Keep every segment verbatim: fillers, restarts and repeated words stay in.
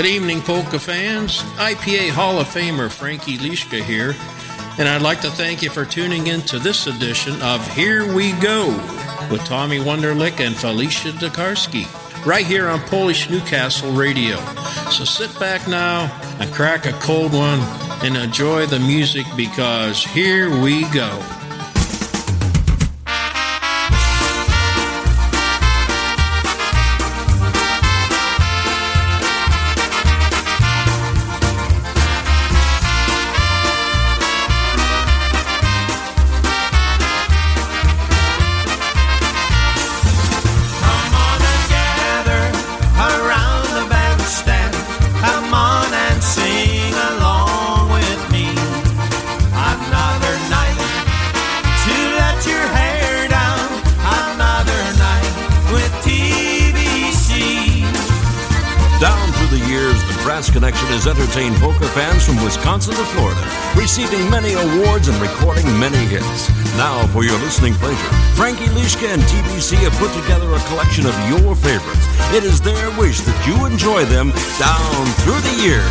Good evening, polka fans. I P A Hall of Famer Frankie Liszka here, and I'd like to thank you for tuning in to this edition of Here We Go with Tommy Wunderlich and Felicia Dukarski, right here on Polish Newcastle Radio. So sit back now and crack a cold one and enjoy the music, because here we go. Has entertained polka fans from Wisconsin to Florida, receiving many awards and recording many hits. Now, for your listening pleasure, Frankie Liszka and T B C have put together a collection of your favorites. It is their wish that you enjoy them down through the years.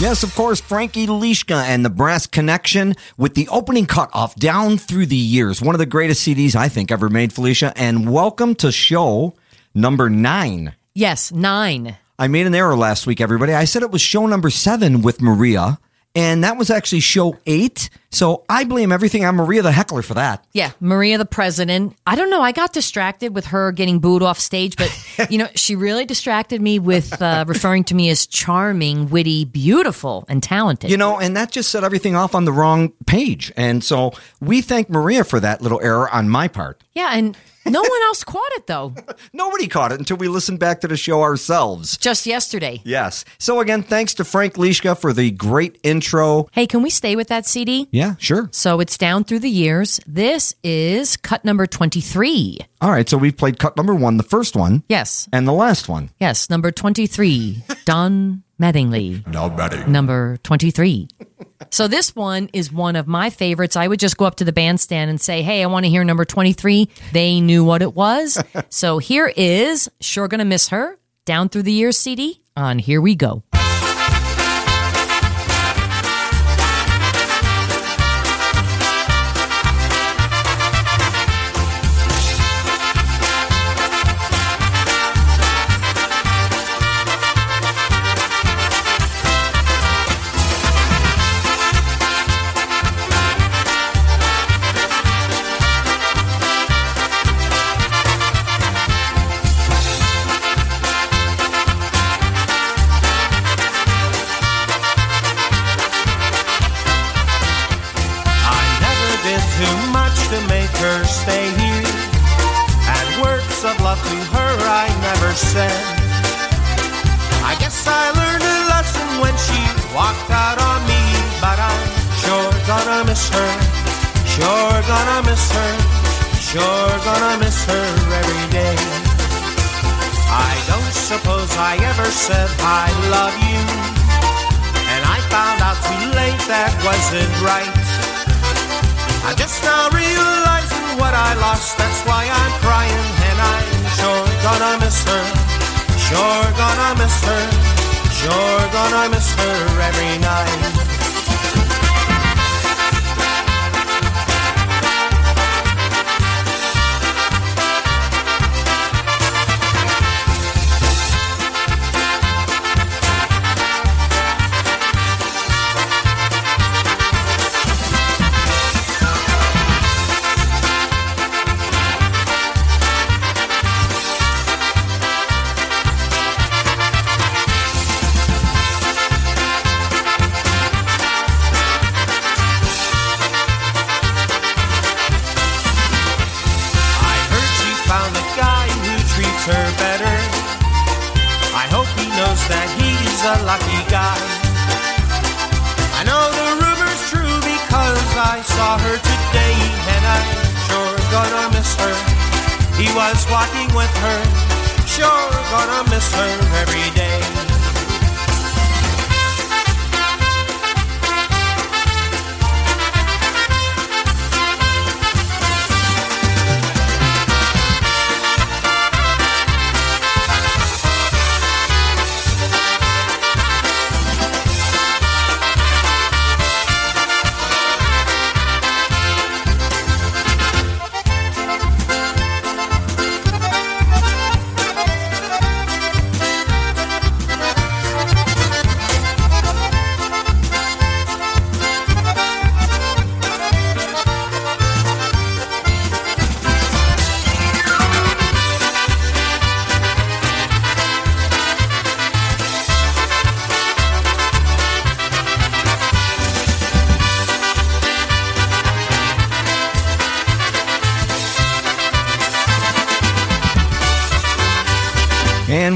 Yes, of course, Frankie Liszka and the Brass Connection with the opening cutoff down through the years. One of the greatest C Ds I think ever made, Felicia. And welcome to show number nine. Yes, nine. I made an error last week, everybody. I said it was show number seven with Maria, and that was actually show eight. So I blame everything on Maria the heckler for that. Yeah, Maria the president. I don't know. I got distracted with her getting booed off stage, but, you know, she really distracted me with uh, referring to me as charming, witty, beautiful, and talented. You know, and that just set everything off on the wrong page. And so we thank Maria for that little error on my part. Yeah, and no one else caught it, though. Nobody caught it until we listened back to the show ourselves. Just yesterday. Yes. So, again, thanks to Frank Liszka for the great intro. Hey, can we stay with that C D? Yeah. Yeah, sure. So it's down through the years. This is cut number twenty-three. All right, so we've played cut number one, the first one. Yes. And the last one. Yes, number twenty-three, Don Mattingly. Don Mattingly. Number twenty-three. So this one is one of my favorites. I would just go up to the bandstand and say, hey, I want to hear number twenty-three. They knew what it was. So here is Sure Gonna Miss Her, Down Through the Years C D on Here We Go.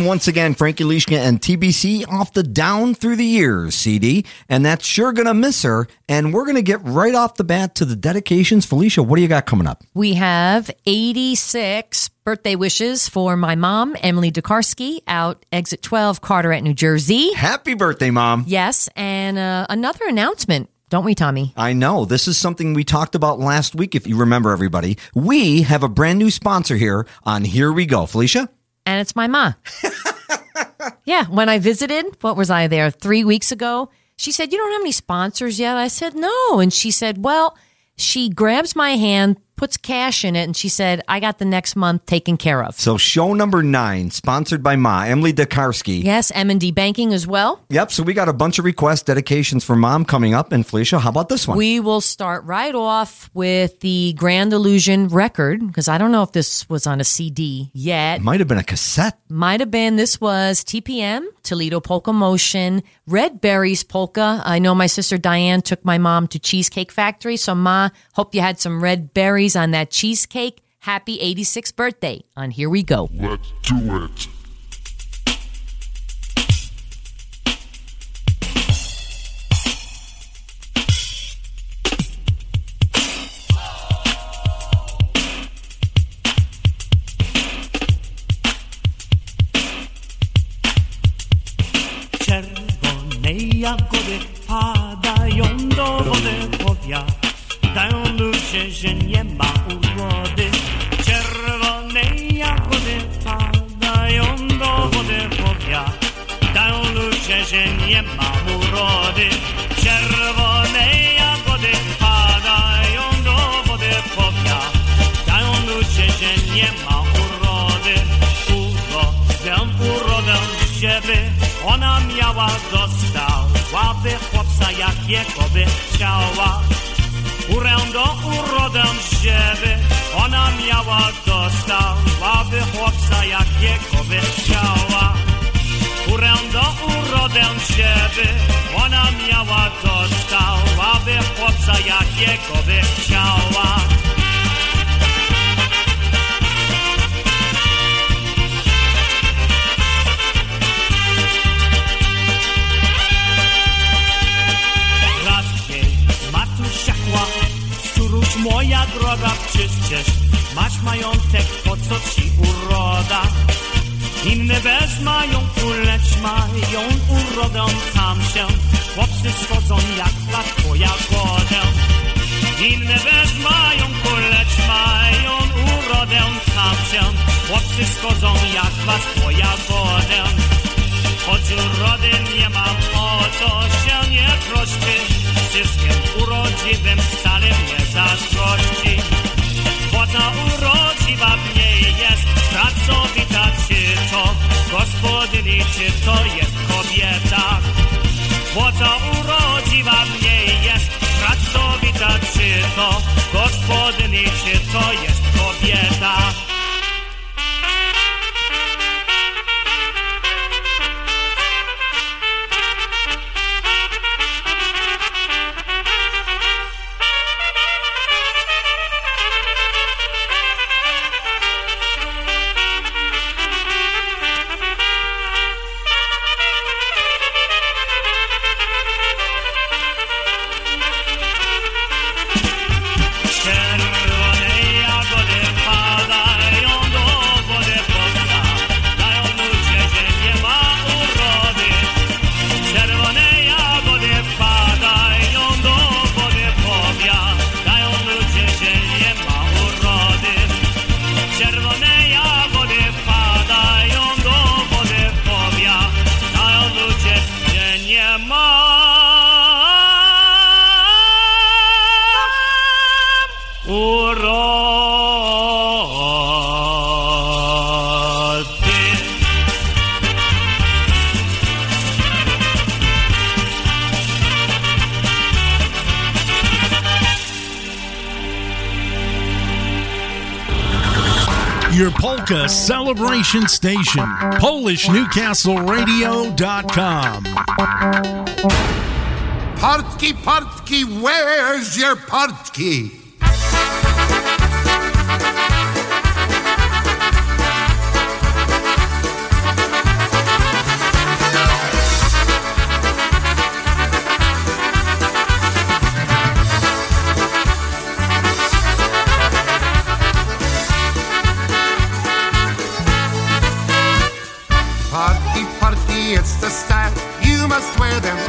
Once again, Frankie Liszka and T B C off the Down Through the Years C D, and that's Sure Gonna Miss Her. And we're going to get right off the bat to the dedications. Felicia, what do you got coming up? We have eighty-six birthday wishes for my mom, Emily Dukarski, out exit twelve, Carteret, New Jersey. Happy birthday, Mom. Yes, and uh, another announcement. Don't we, Tommy? I know. This is something we talked about last week, if you remember, everybody. We have a brand new sponsor here on Here We Go. Felicia? And it's my ma. Yeah, when I visited, what was I there, three weeks ago? She said, you don't have any sponsors yet? I said, no. And she said, well, she grabs my hand, puts cash in it, and she said, I got the next month taken care of. So show number nine, sponsored by Ma, Emily Dukarski. Yes, M and D Banking as well. Yep, so we got a bunch of requests, dedications for Mom coming up. And Felicia, how about this one? We will start right off with the Grand Illusion record, because I don't know if this was on a C D yet. It might have been a cassette. Might have been. This was T P M, Toledo Polka Motion, Red Berries Polka. I know my sister Diane took my mom to Cheesecake Factory, so Ma, hope you had some red berries on that cheesecake. Happy eighty-sixth birthday on Here We Go. Let's do it. Czerwone jagody padają do wody powiat. Dają ludzie, że nie ma urody. Czerwone jagody padają do wody. jesienie mam urody, czerwone jagody padają do wody popia. Dają ludzie, że nie ma urody, urodę, urodę, żeby ona miała dostałaby chłopca jakiego by chciała. Urędą, urodę, żeby ona miała dostałaby chłopca jakiego by chciała. Urędą, urodę, żeby ona miała dostałaby chłopca jakiego by chciała. Suruć moja droga, przecież masz majątek, po co ci uroda? Inne bez majątku, lecz mają urodę tam się. Chłopcy schodzą jak płatko jagodę. Inne bez majątku, lecz mają urodę tam się. Chłopcy schodzą jak płatko jagodę. Choć urody nie mam, o to się nie troszczy. Wszystkim urodziwym wcale nie zazdrości, bo ta urodziwa w niej jest pracowita, czy to gospodyni, czy to jest kobieta. Bo ta urodziwa w niej jest pracowita, czy to gospodyni, czy to jest kobieta. Celebration Station, Polish Newcastle Radio dot com. Partki, Partki, where's your Partki?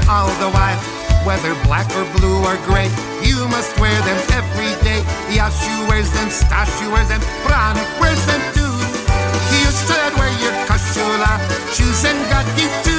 All the while, whether black or blue or gray, you must wear them every day. Yashu wears them, Stashu wears them, Franek wears them too. You should wear your kashula, shoes and gatki too.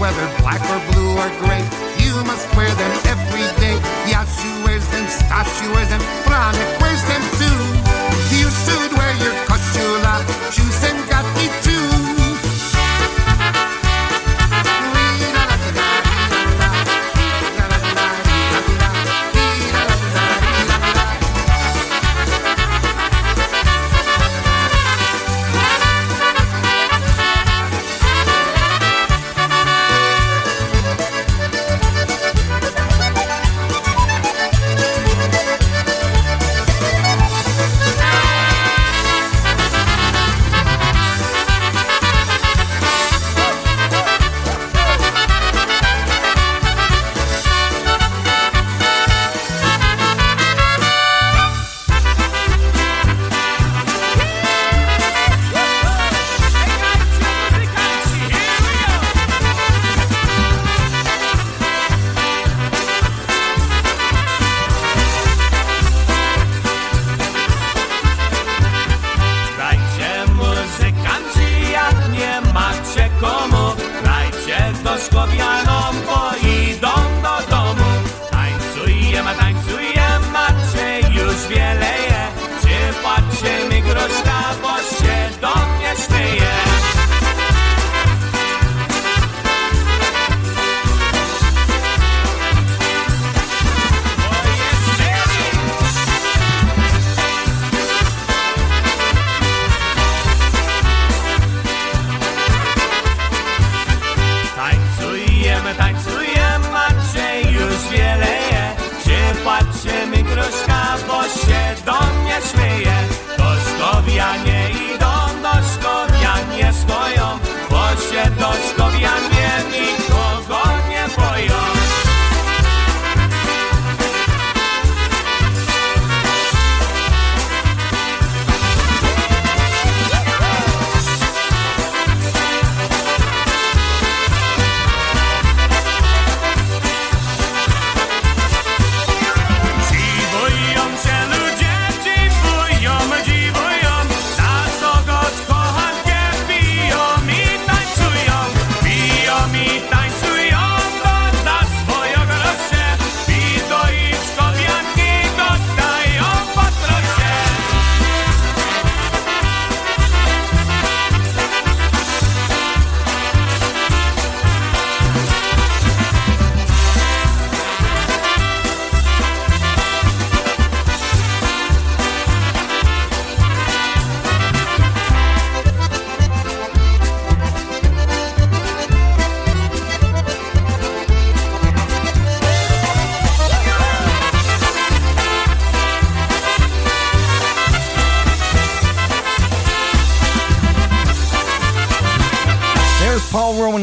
Whether black or blue or gray, you must wear them every day. Yashu wears them, Stashu wears them, Franek wears them too. You should wear your kashula, shoes and gatki too.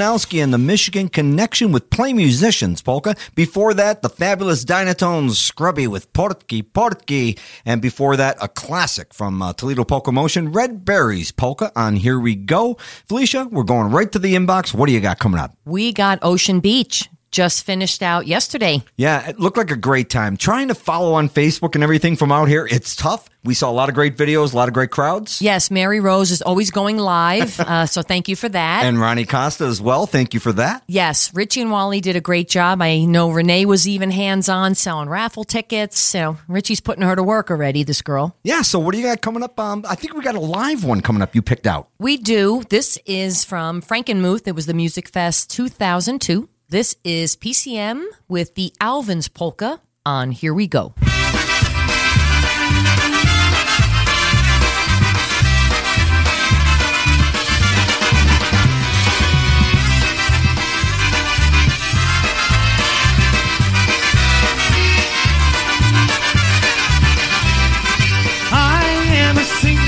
Zalesky and the Michigan Connection with Play Musicians Polka. Before that, the fabulous Dinatones Scrubby with Partki, Partki. And before that, a classic from uh, Toledo Polka Motion, Red Berries Polka on Here We Go. Felicia, we're going right to the inbox. What do you got coming up? We got Ocean Beach. Just finished out yesterday. Yeah, it looked like a great time. Trying to follow on Facebook and everything from out here, it's tough. We saw a lot of great videos, a lot of great crowds. Yes, Mary Rose is always going live, uh, so thank you for that. And Ronnie Costa as well, thank you for that. Yes, Richie and Wally did a great job. I know Renee was even hands-on selling raffle tickets, so Richie's putting her to work already, this girl. Yeah, so what do you got coming up? Um, I think we got a live one coming up you picked out. We do. This is from Frankenmuth. It was the Music Fest two thousand two. This is P C M with the Alvin's Polka on Here We Go.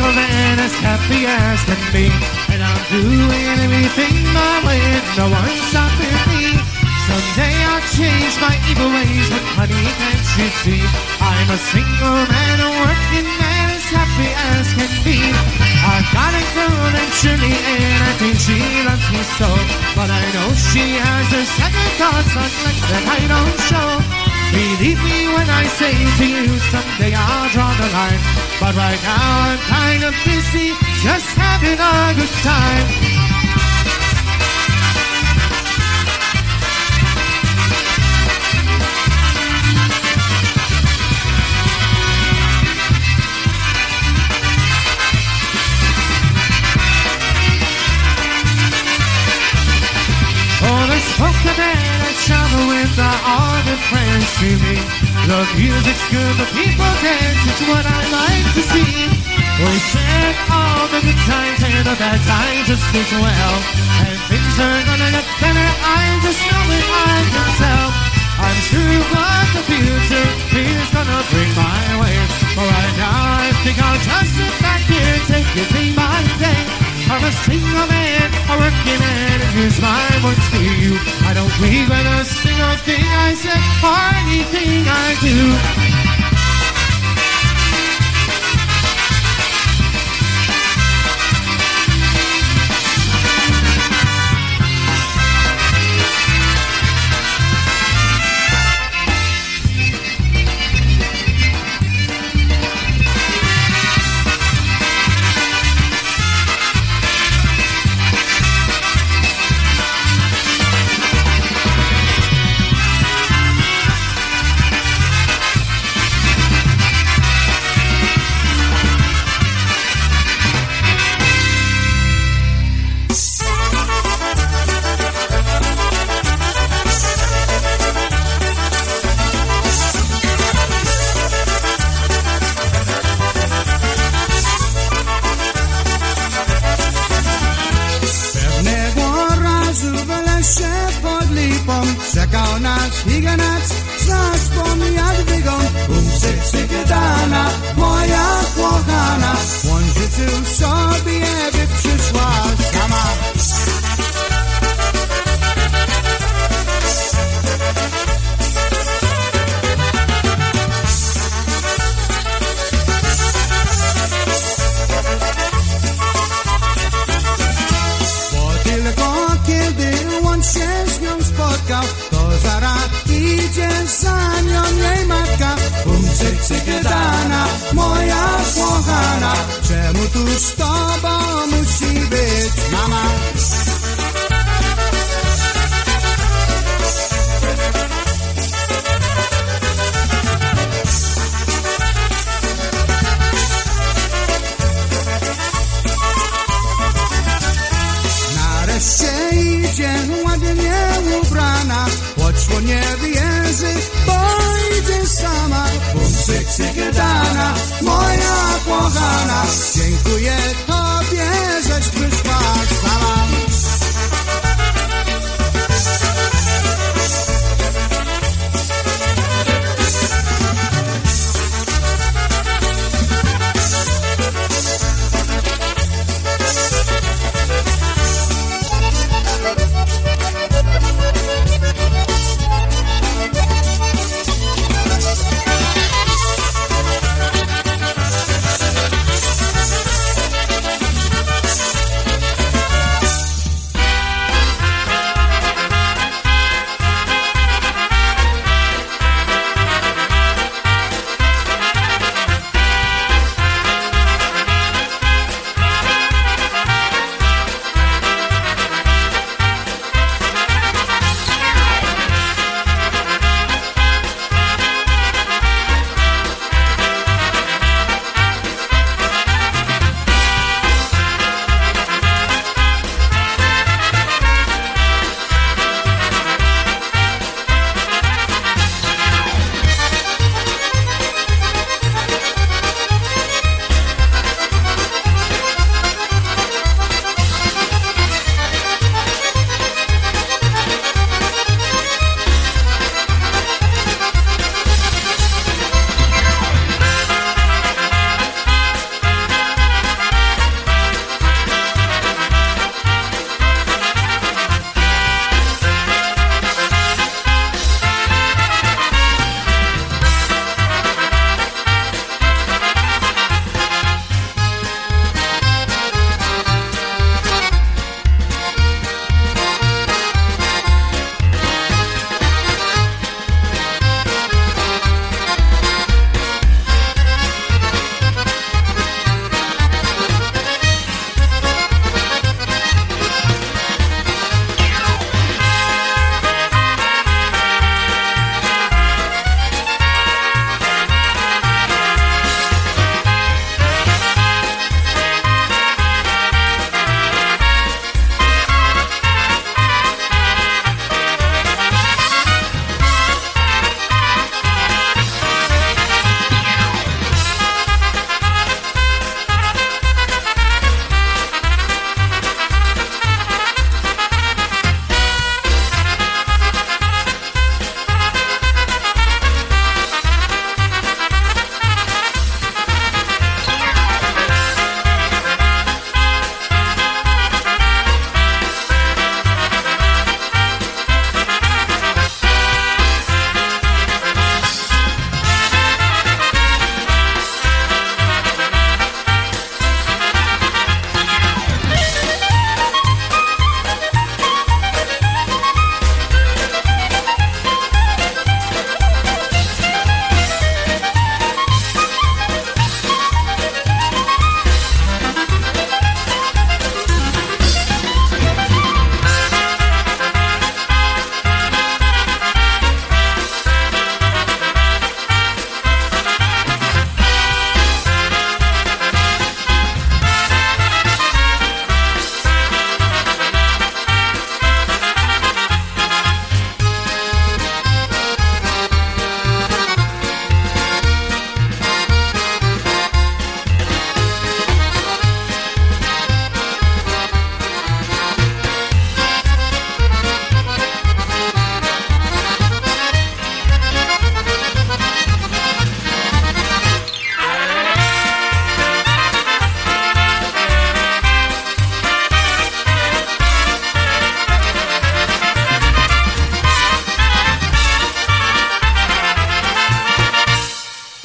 And as happy as can be, and I'm doing everything my way, no one's stopping me. Someday I'll change my evil ways, but honey, can't you see? I'm a single man, a working man, as happy as can be. I've got a girl named Shirley, and I think she loves me so, but I know she has her second thoughts on things that I don't show. Believe me when I say to you, someday I'll draw the line. But right now I'm kind of busy, just having a good time. Oh, this polka man, I travel with all the friends to me. The music's good, the people dance, it's what I like to see. We share all the good times and the bad times just as well. And things are gonna get better, I just know it, I can tell. I'm sure what the future is gonna bring my way. But right now I think I'll just sit back here and take it day by day. I'm a single man, a working man, and here's my words to you. I don't regret a single thing I said or anything I do.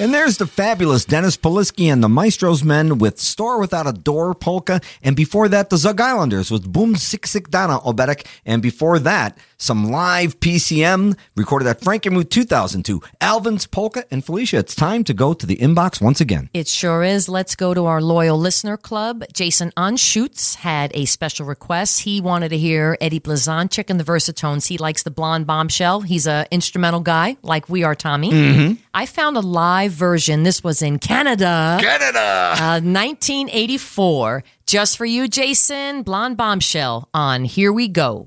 And there's the fabulous Dennis Poliski and the Maestro's Men with Store Without a Door Polka. And before that, the Zug Islanders with Boom Sik Sik Dana Obedek. And before that, some live P C M recorded at Frankenmuth two thousand two, Alvin's Polka. And Felicia, it's time to go to the inbox once again. It sure is. Let's go to our loyal listener club. Jason Anschutz had a special request. He wanted to hear Eddie Blazonczyk and the Versatones. He likes the Blonde Bombshell. He's an instrumental guy, like we are, Tommy. Mm-hmm. I found a live version. This was in Canada. Canada! Uh, nineteen eighty-four. Just for you, Jason. Blonde Bombshell on Here We Go.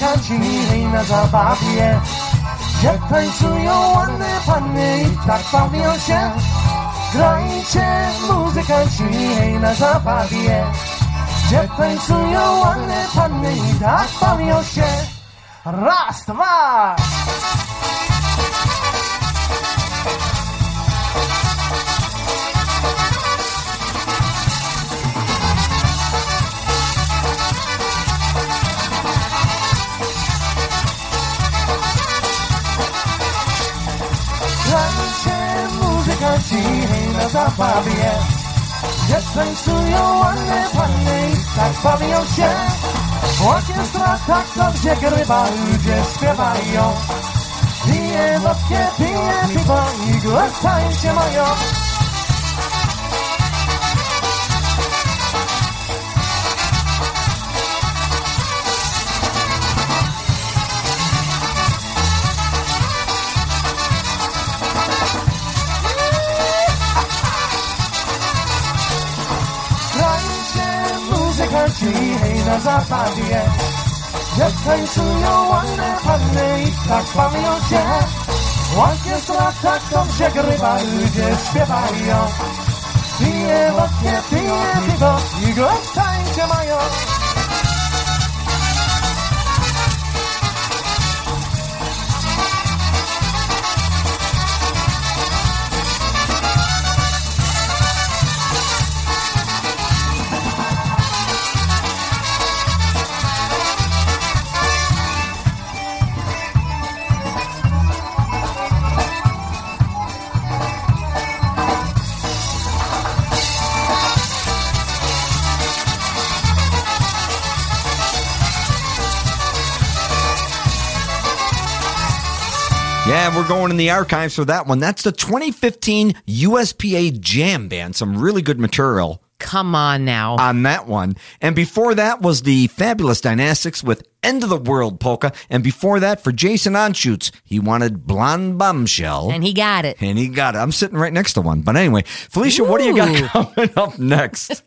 muzykanci mili na zabawie, gdzie tańcują ładne panny i tak bawią się. Grajcie, muzykanci mili na zabawie, gdzie tańcują ładne panny i tak bawią się. Raz, dwa! Muzykanci na zabawie, gdzie tańcują ładne panny i tak bawią się. Orkiestra tak dobrze grywa, ludzie śpiewają. Pije wódkę, pije piwo i głos tańczy mają. Hej na zabawie, jak tańcują ładne panny i tak bawią się. Orkiestra tak dobrze grywa, ludzie śpiewają. Pije wódkę, pije piwo i głos tańczy mają. Yeah, we're going in the archives for that one. That's the twenty fifteen U S P A Jam Band. Some really good material. Come on now. On that one. And before that was the fabulous Dynastics with End of the World Polka. And before that, for Jason Anschutz, he wanted Blonde Bombshell. And he got it. And he got it. I'm sitting right next to one. But anyway, Felicia, Ooh. What do you got coming up next?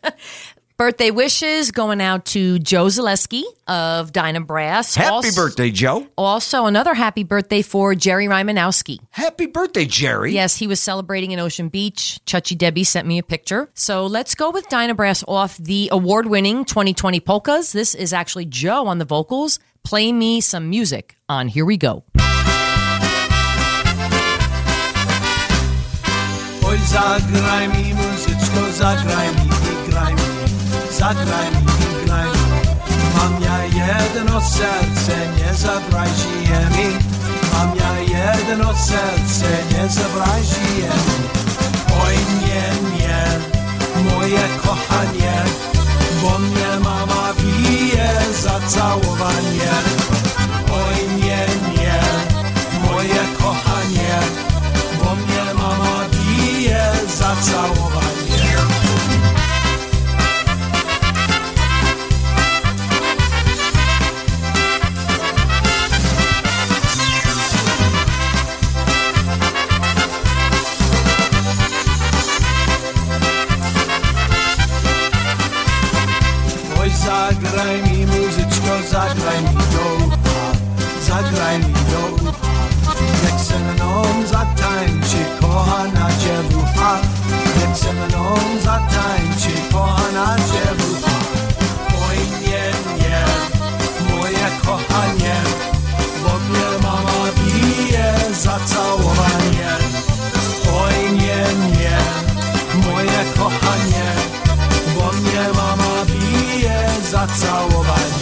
Birthday wishes going out to Joe Zaleski of Dynabrass. Happy also, birthday, Joe. Also, another happy birthday for Jerry Rymanowski. Happy birthday, Jerry. Yes, he was celebrating in Ocean Beach. Chuchy Debbie sent me a picture. So let's go with Dynabrass off the award-winning twenty twenty polkas. This is actually Joe on the vocals. Play me some music on Here We Go. Oj, zagraj mi muzyczko, zagraj mi, wygraj mi. Zagraj mi, wygraj mi. Mam ja jedno serce, nie zabrajcie mi. Mam ja jedno serce, nie zabrajcie mi. Oj nie, nie, moje kochanie, bo mnie mama bije za całowanie. Oj nie, nie, moje kochanie, bo mnie mama bije za całowanie. Zagraj mi muzyczko, zagraj mi do ucha, zagraj mi do ucha. Niech se mną zatańczy kochana dziewucha, niech se mną zatańczy kochana dziewucha. Oj nie, nie, moje kochanie, bo mnie mama bije za całowanie. Oj nie, nie, moje kochanie, bo mnie mama bije za całowanie.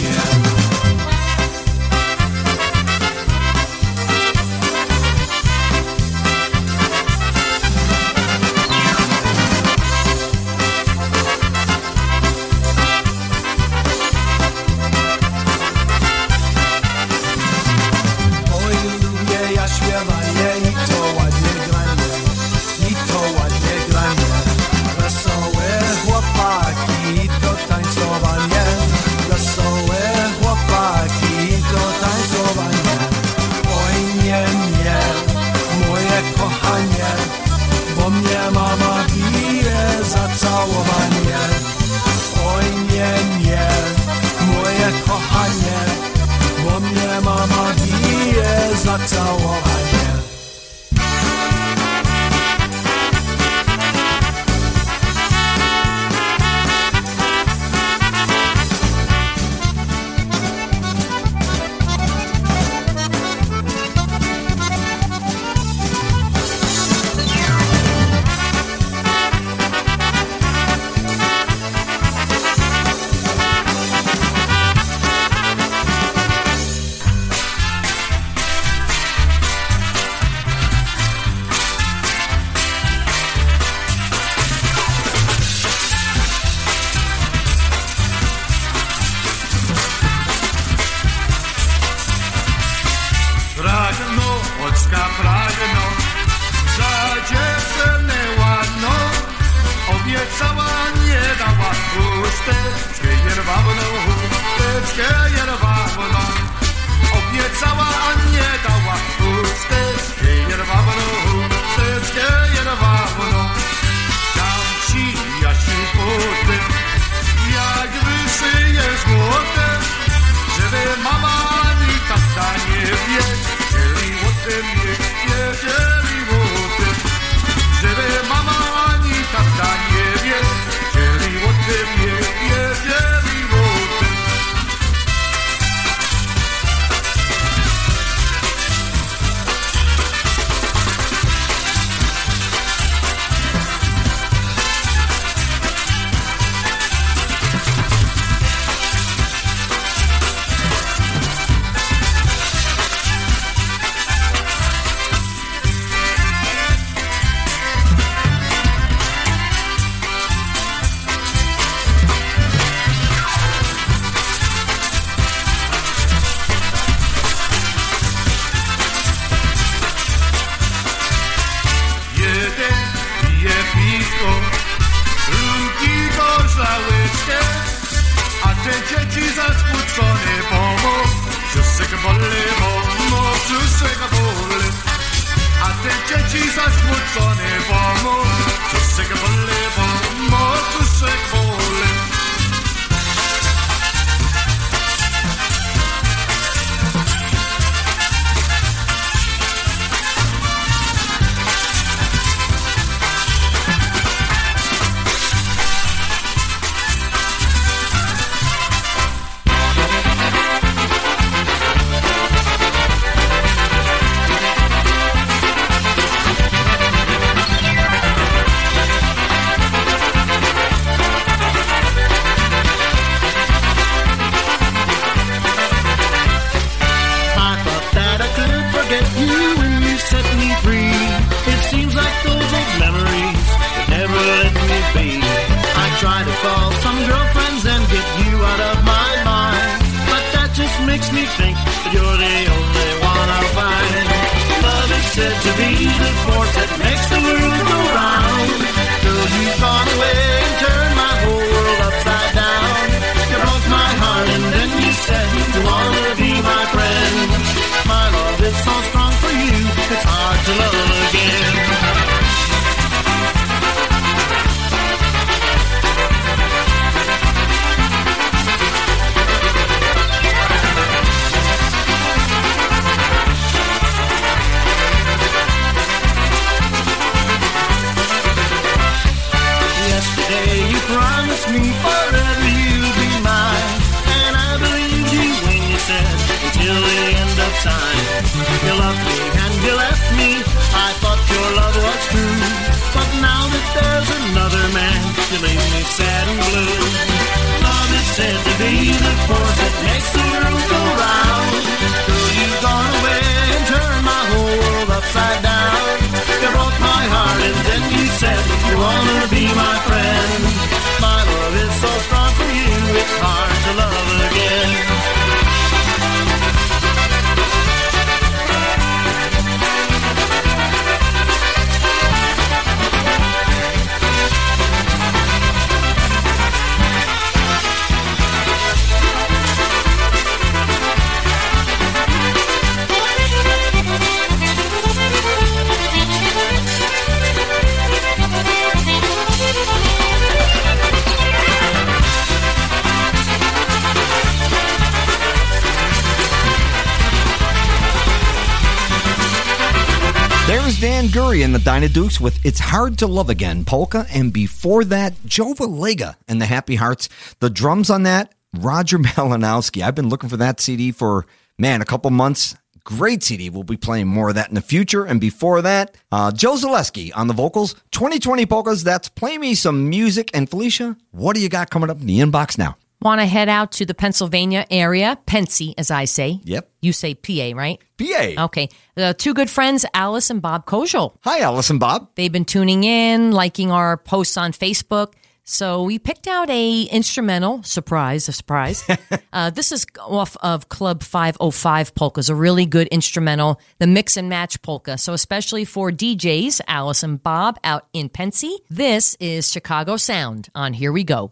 And the Dinadukes with It's Hard to Love Again, polka, and before that, Joe Zaleski and the Happy Hearts. The drums on that, Roger Malinowski. I've been looking for that C D for, man, a couple months. Great C D. We'll be playing more of that in the future. And before that, uh, Joe Zaleski on the vocals, twenty twenty Polkas. That's Play Me Some Music. And Felicia, what do you got coming up in the inbox now? Want to head out to the Pennsylvania area, Pensy, as I say. Yep. You say P A, right? P A. Okay. The two good friends, Alice and Bob Kozel. Hi, Alice and Bob. They've been tuning in, liking our posts on Facebook. So we picked out a instrumental, surprise, a surprise. uh, this is off of Club five oh five Polkas, a really good instrumental, the mix and match polka. So especially for D Js, Alice and Bob out in Pensy, this is Chicago Sound on Here We Go.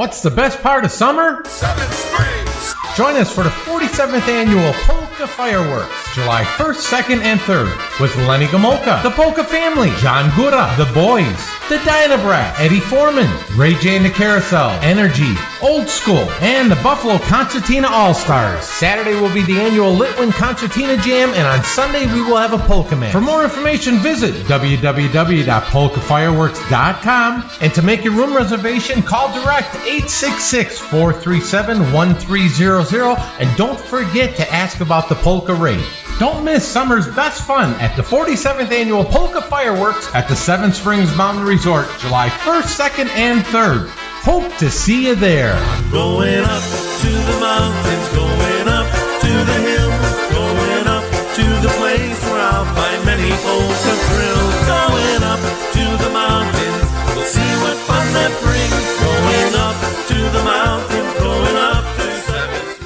What's the best part of summer? Seven Springs! Join us for the forty-seventh annual Polka Fireworks, July first, second, and third, with Lenny Gomolka, the Polka Family, John Gura, the Boys, the Dynabrass, Eddie Foreman, Ray J and the Carousel, Energy, Old School, and the Buffalo Concertina All-Stars. Saturday will be the annual Litwin Concertina Jam, and on Sunday we will have a polka man. For more information, visit w w w dot polka fireworks dot com, and to make your room reservation, call direct eight six six, four three seven, one three zero zero, and don't forget to ask about the polka rate. Don't miss summer's best fun at the forty-seventh annual Polka Fireworks at the Seven Springs Mountain Resort, July first, second, and third. Hope to see you there. Going up to the mountains, going up to the hills, going up to the place where I'll find many polka thrills. Going up to the mountains, we'll see what fun that brings. Going up to the mountains, going up to Seventh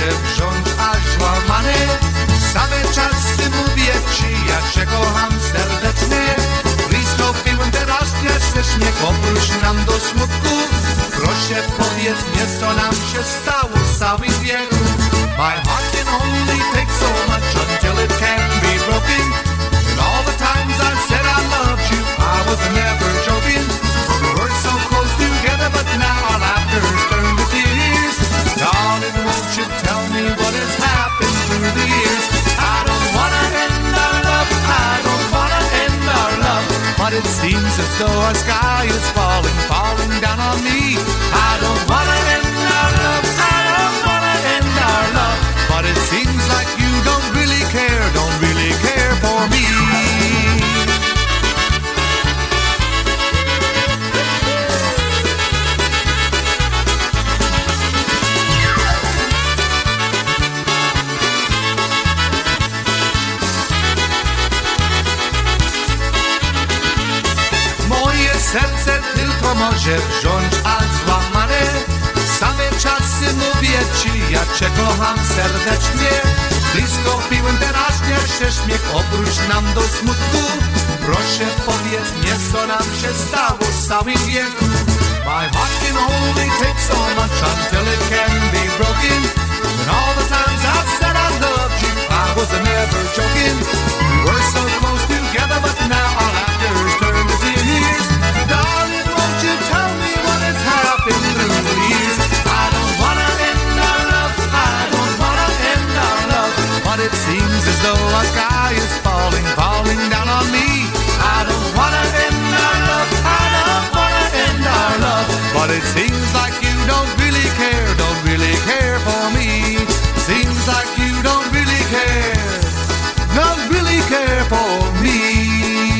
Wrząć aż łamany. Same czasy mówię ci, ja cię kocham serdecznie. Blisko piłem teraz niesłysznie, powróć nam do smutku. Proszę powiedz mnie, co nam się stało z całych wieków. My heart can only take so much until it can be broken. And all the times I said I loved you, I was never joking. We were so close together, but now our laughter is turned to tears. Darling, won't you tell me what has happened through the years? I don't wanna end our love, I don't wanna end our love, but it seems as though our sky is falling, falling down on me. I don't wanna end our love, I don't wanna end our love, but it seems like you don't really care, don't really care for me. Serce tylko może wrząć, aż złamane. Same czasy mówię ci, ja cię kocham serdecznie. Blisko piłem teraz nie śmiech, obróć nam do smutku. Proszę powiedz mnie, co nam się stało w całym wieku. My heart can only take so much until it can be broken. And all the times I've said I loved you, I was never joking. We were so close together, but now our laughter is turned to tears. Darling, won't you tell me what has happened through the years? I don't wanna end our love, I don't wanna end our love, but it seems as though our sky is falling, falling down on me. I don't wanna end our love, I don't wanna end our love, but it seems like you don't really care, don't really care for me. Seems like you don't really care, don't really care for me.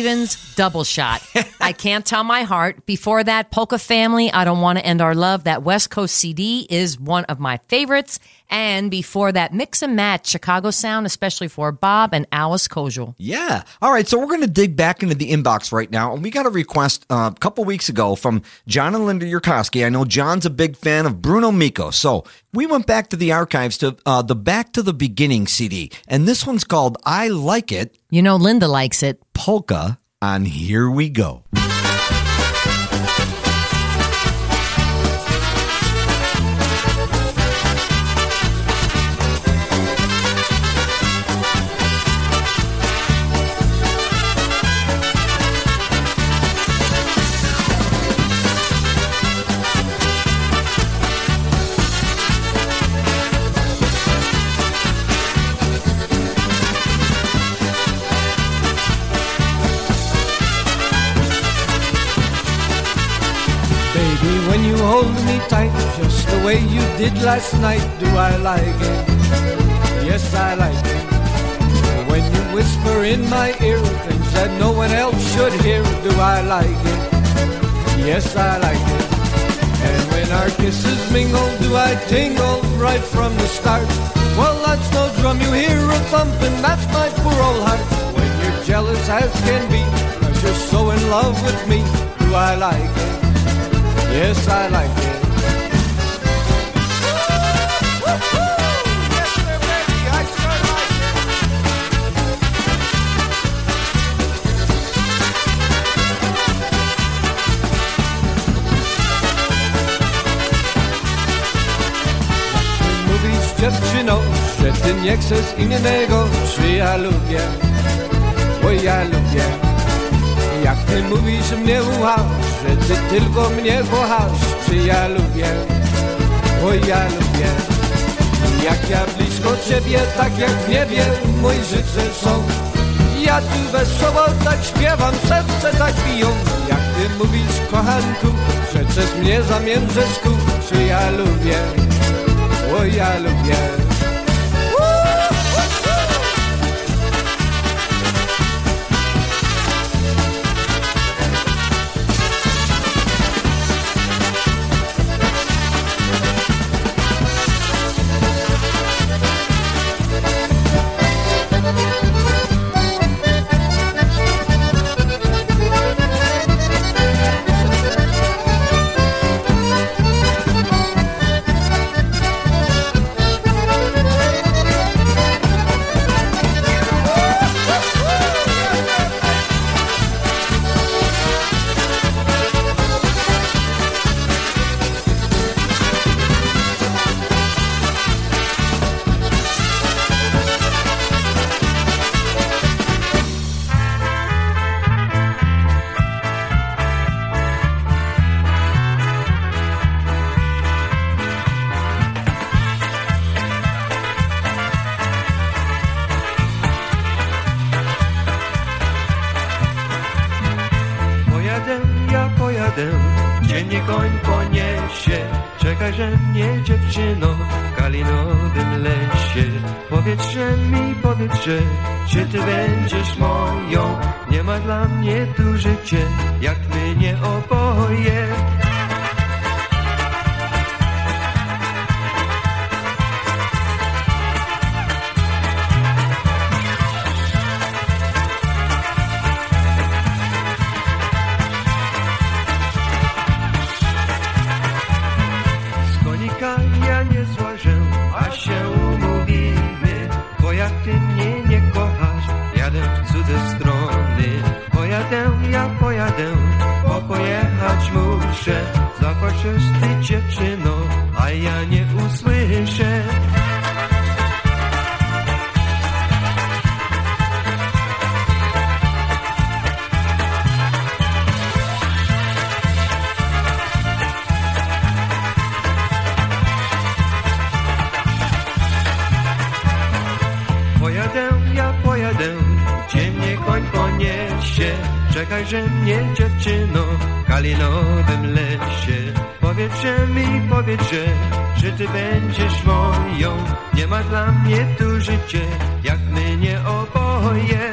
Stevens, Double Shot. I Can't Tell My Heart. Before that, Polka Family, I Don't Want to End Our Love. That West Coast C D is one of my favorites. And before that, Mix and Match, Chicago Sound, especially for Bob and Alice Kozel. Yeah. All right, so we're going to dig back into the inbox right now. And we got a request uh, a couple weeks ago from John and Linda Yurkowski. I know John's a big fan of Bruno Miko. So we went back to the archives to uh, the Back to the Beginning C D. And this one's called I Like It. You know Linda likes it. Polka on Here We Go. Just the way you did last night, do I like it? Yes, I like it. When you whisper in my ear things that no one else should hear, do I like it? Yes, I like it. And when our kisses mingle, do I tingle right from the start? Well, that's no drum you hear a thumping, that's my poor old heart. When you're jealous as can be, 'cause you're so in love with me, do I like it? Yes, I like it. Dziewczyno, że ty nie chcesz innego, czy ja lubię, bo ja lubię. Jak ty mówisz mnie uchasz, że ty tylko mnie kochasz, czy ja lubię, bo ja lubię. Jak ja blisko ciebie, tak jak w niebie, moi życie są. Ja tu wesoło tak śpiewam, serce tak biją. Jak ty mówisz kochanku, że przez mnie zamiędrzesz ku, czy ja lubię. Oh, yeah, look, yeah. Czy ty będziesz moją? Nie ma dla mnie tu życie, jak my nie oboje. Z konika ja nie złożę, a się umówimy, bo jak ty mnie strony, pojadę, ja pojadę, bo pojechać muszę. Zapłaczesz ty dziewczyno, a ja nie usłyszę. Czekaj, że mnie dziewczyno w kalinowym lesie. Powiedz, że mi powiedz, że czy ty będziesz moją. Nie ma dla mnie tu życie, jak my nie oboje.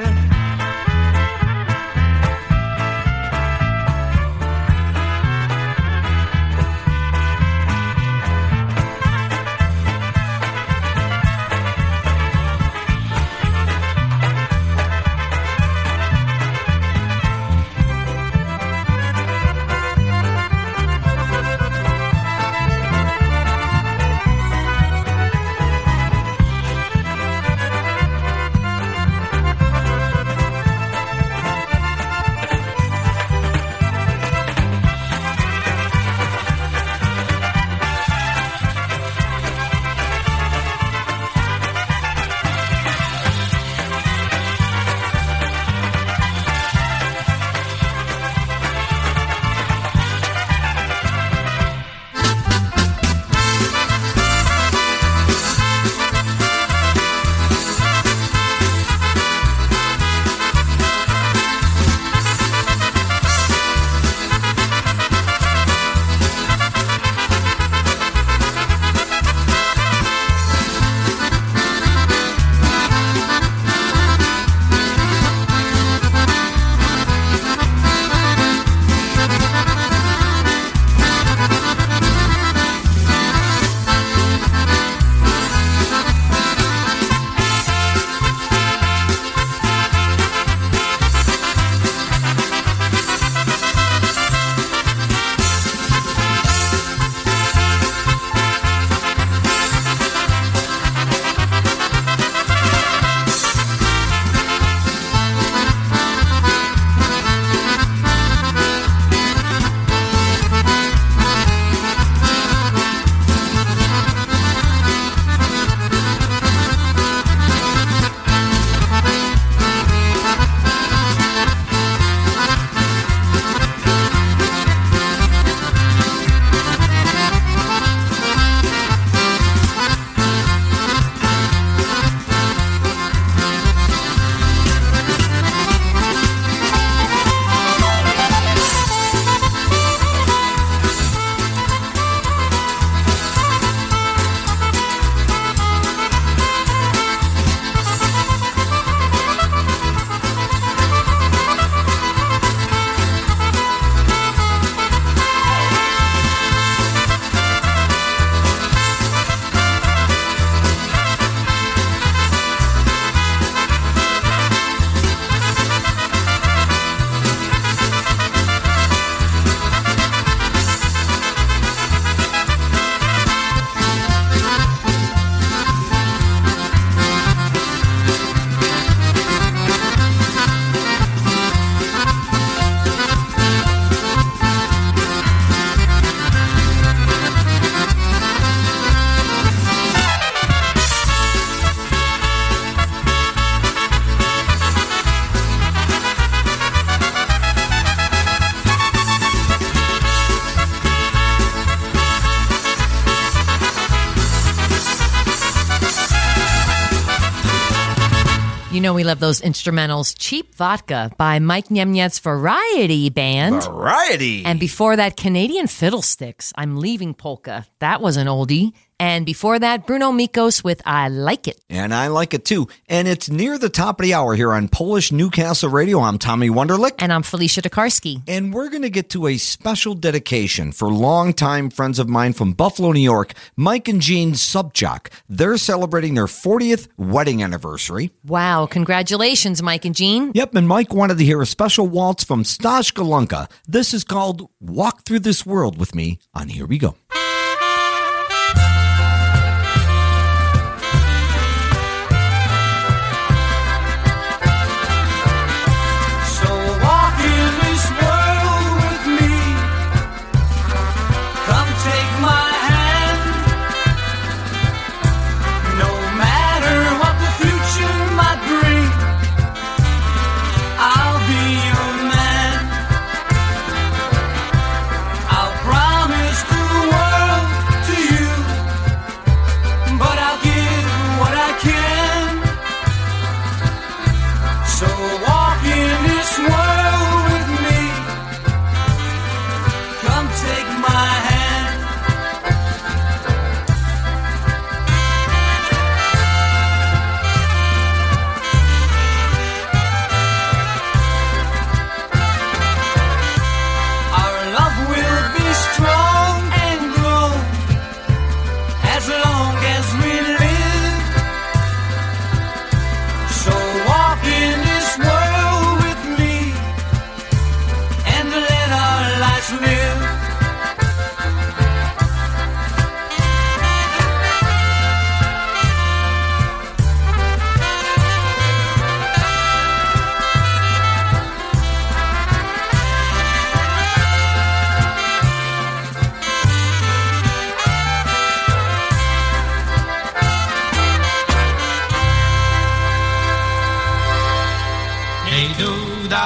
You know we love those instrumentals. Cheap Vodka by Mike Niemniet's Variety Band. Variety! And before that, Canadian Fiddlesticks, I'm Leaving Polka. That was an oldie. And before that, Bruno Mikos with I Like It. And I Like It Too. And it's near the top of the hour here on Polish Newcastle Radio. I'm Tommy Wunderlich. And I'm Felicia Dukarski. And we're going to get to a special dedication for longtime friends of mine from Buffalo, New York, Mike and Jean Subchak. They're celebrating their fortieth wedding anniversary. Wow. Congratulations, Mike and Jean. Yep. And Mike wanted to hear a special waltz from Staszka Lunka. This is called Walk Through This World With Me on Here We Go.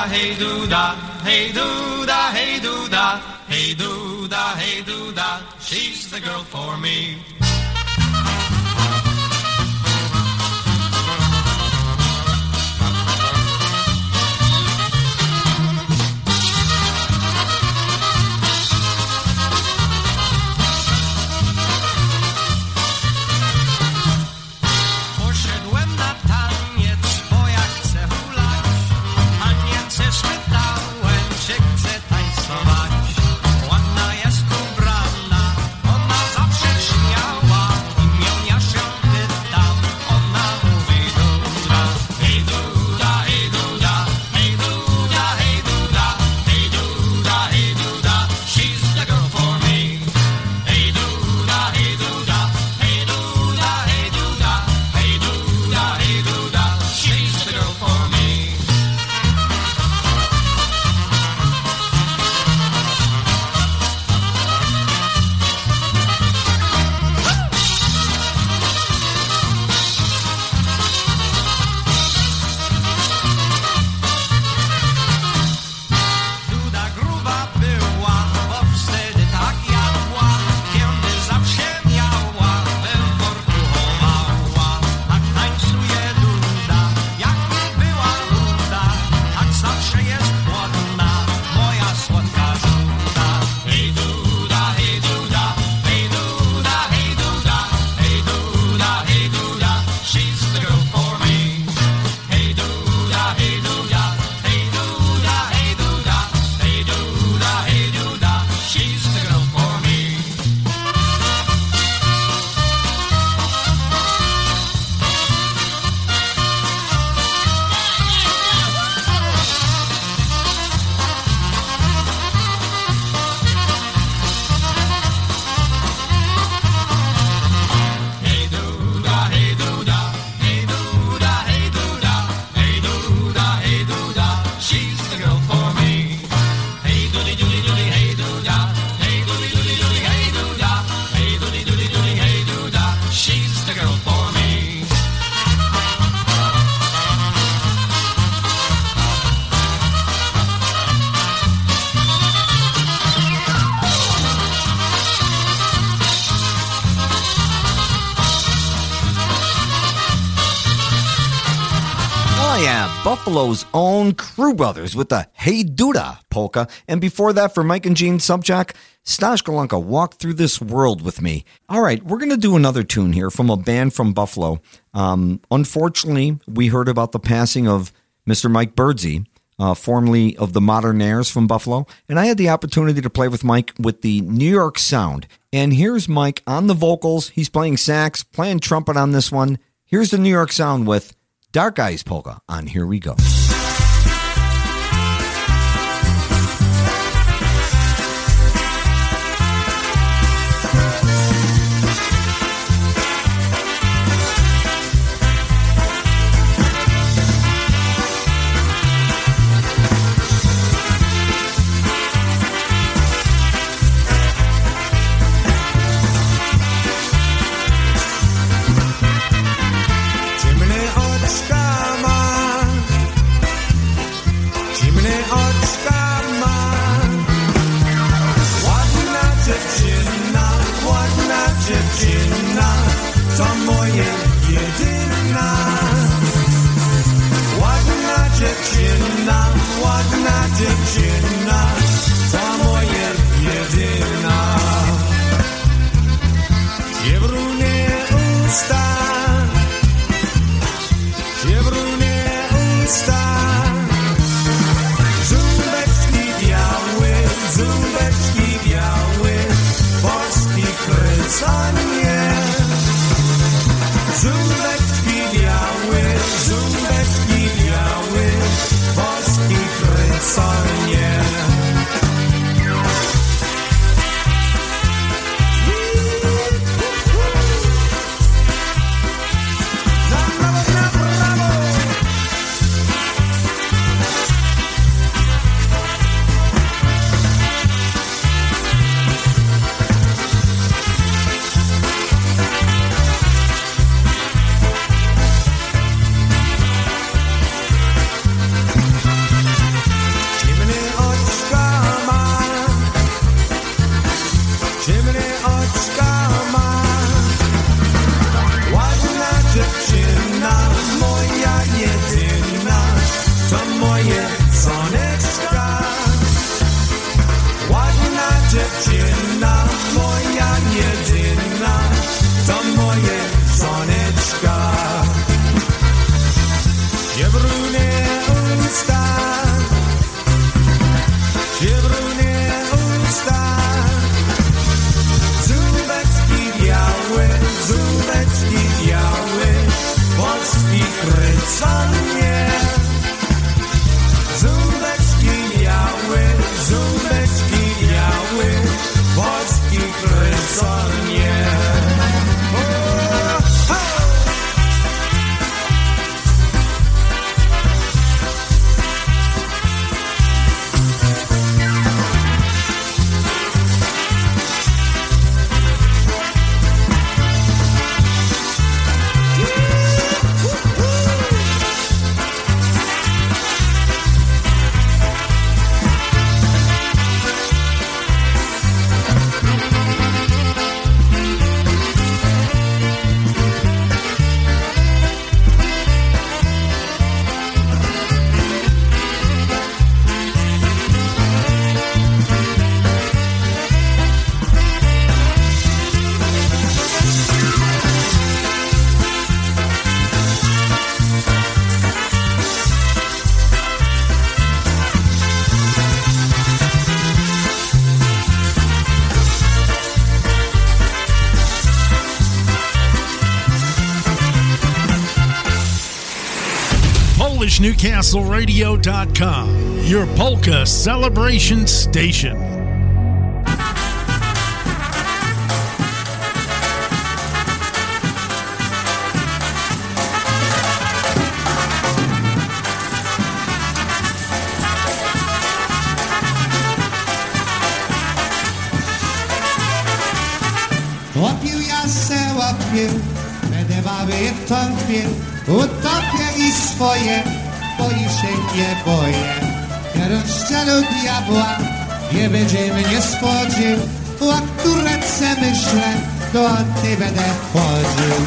Hey do da, hey do da, hey do da, hey do da, hey do da, she's the girl for me. Ona jest ubrana, ona zawsze śmiała. Buffalo's own Crew Brothers with the Hey Duda polka. And before that, for Mike and Jean Subchak, Stash Galanka, Walk Through This World With Me. All right, we're going to do another tune here from a band from Buffalo. Um, unfortunately, we heard about the passing of Mister Mike Birdsey, uh, formerly of the Modern Airs from Buffalo. And I had the opportunity to play with Mike with the New York Sound. And here's Mike on the vocals. He's playing sax, playing trumpet on this one. Here's the New York Sound with Dark Eyes Polka on Here We Go. Newcastle Radio dot com, your polka celebration station. Łopił ja se łapię, będę bawię w tąpie, utopię i swoje. I się nie boję, pierścień diabła nie będzie mnie spodził, o które chcę myślę, do ty będę chodził.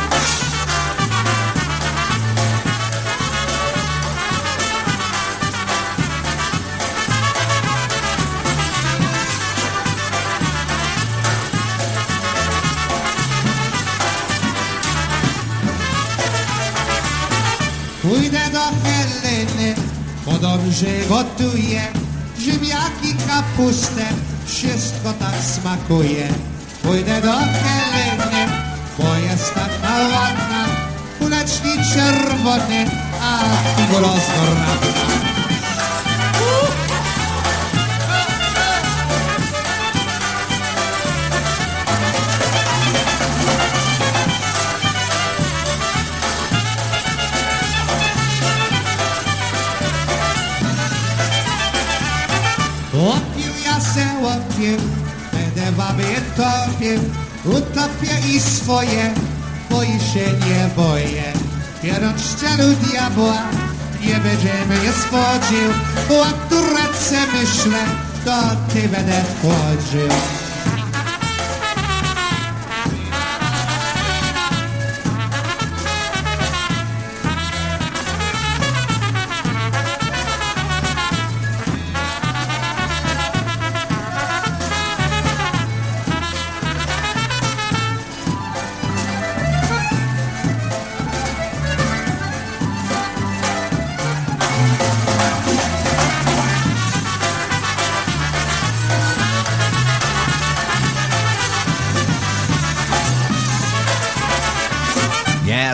Pójdę do Heleny, podąży gotuję, ziemniaki, kapustę, wszystko tak smakuje. Pójdę do Heleny, bo jest taka ładna, kuleczki czerwone, a figu rozgorna. Łopił ja se łopił, będę baby je topił, utopię i swoje, bo i się nie boję. Biorąc szczelu diabła, nie będziemy je spodził, bo a tu ręce myślę, to ty będę wchodził.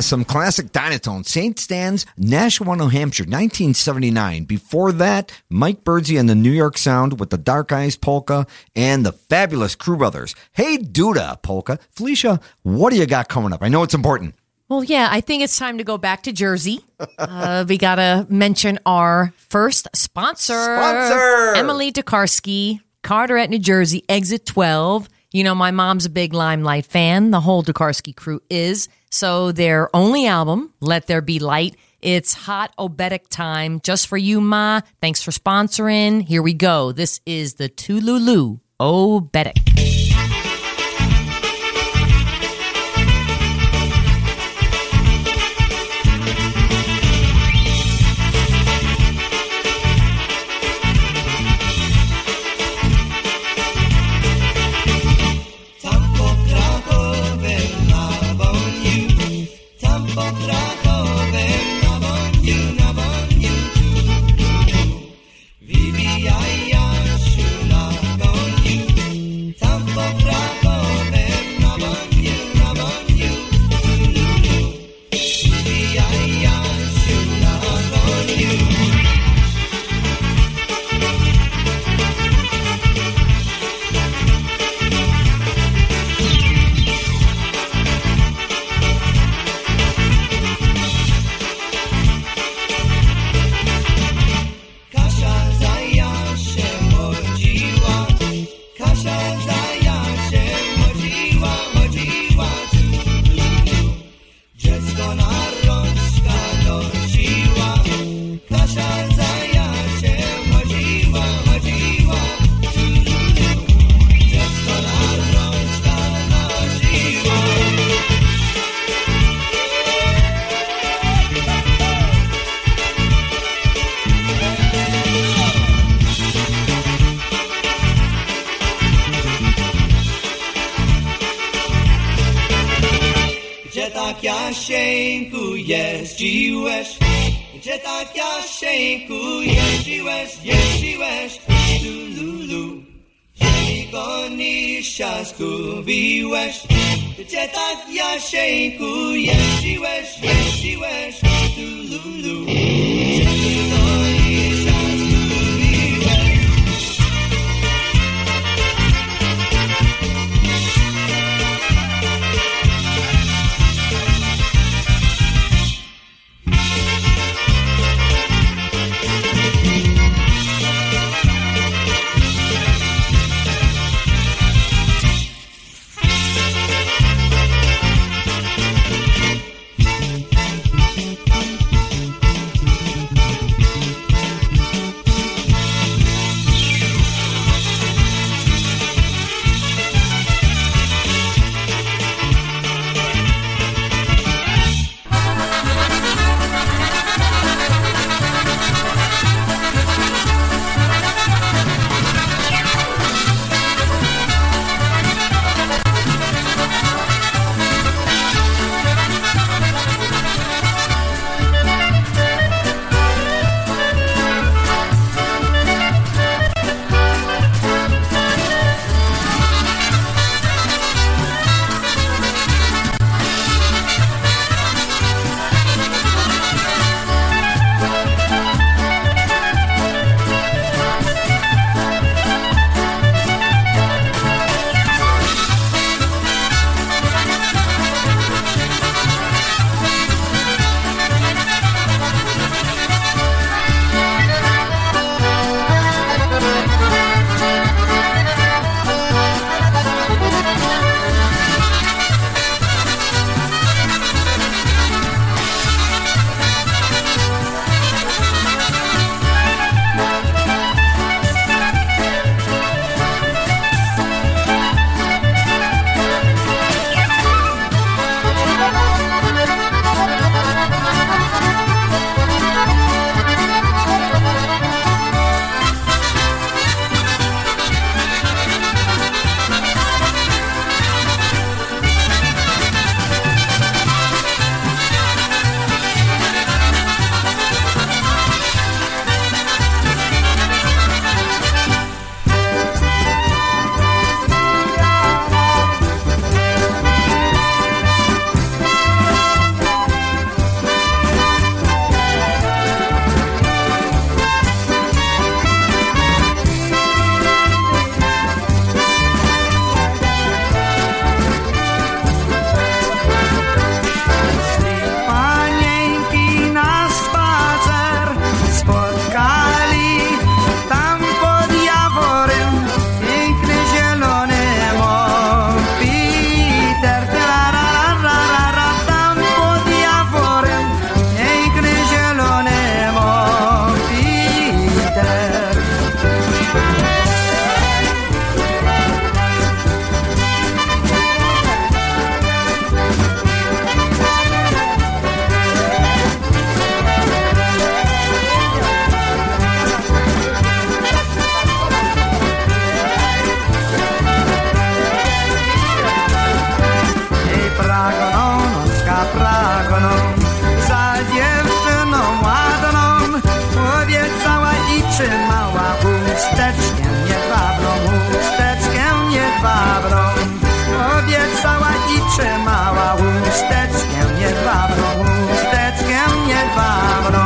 Some classic Dinatones, Saint Stan's, Nashua, New Hampshire, nineteen seventy-nine. Before that, Mike Birdsey and the New York Sound with the Dark Eyes Polka and the fabulous Crew Brothers. Hey, Duda Polka. Felicia, what do you got coming up? I know it's important. Well, yeah, I think it's time to go back to Jersey. Uh, we got to mention our first sponsor, sponsor, Emily Dukarski, Carteret, New Jersey, Exit twelve. You know, my mom's a big Limelight fan. The whole Dukarski crew is. So their only album, Let There Be Light, it's hot obetic time. Just for you, Ma. Thanks for sponsoring. Here we go. This is the Tululu Obetic. chusteczkę nie wabrą, chusteczkę nie wabrą. Obiecała i trzymała, chusteczkę nie wabrą, chusteczkę nie wabrą.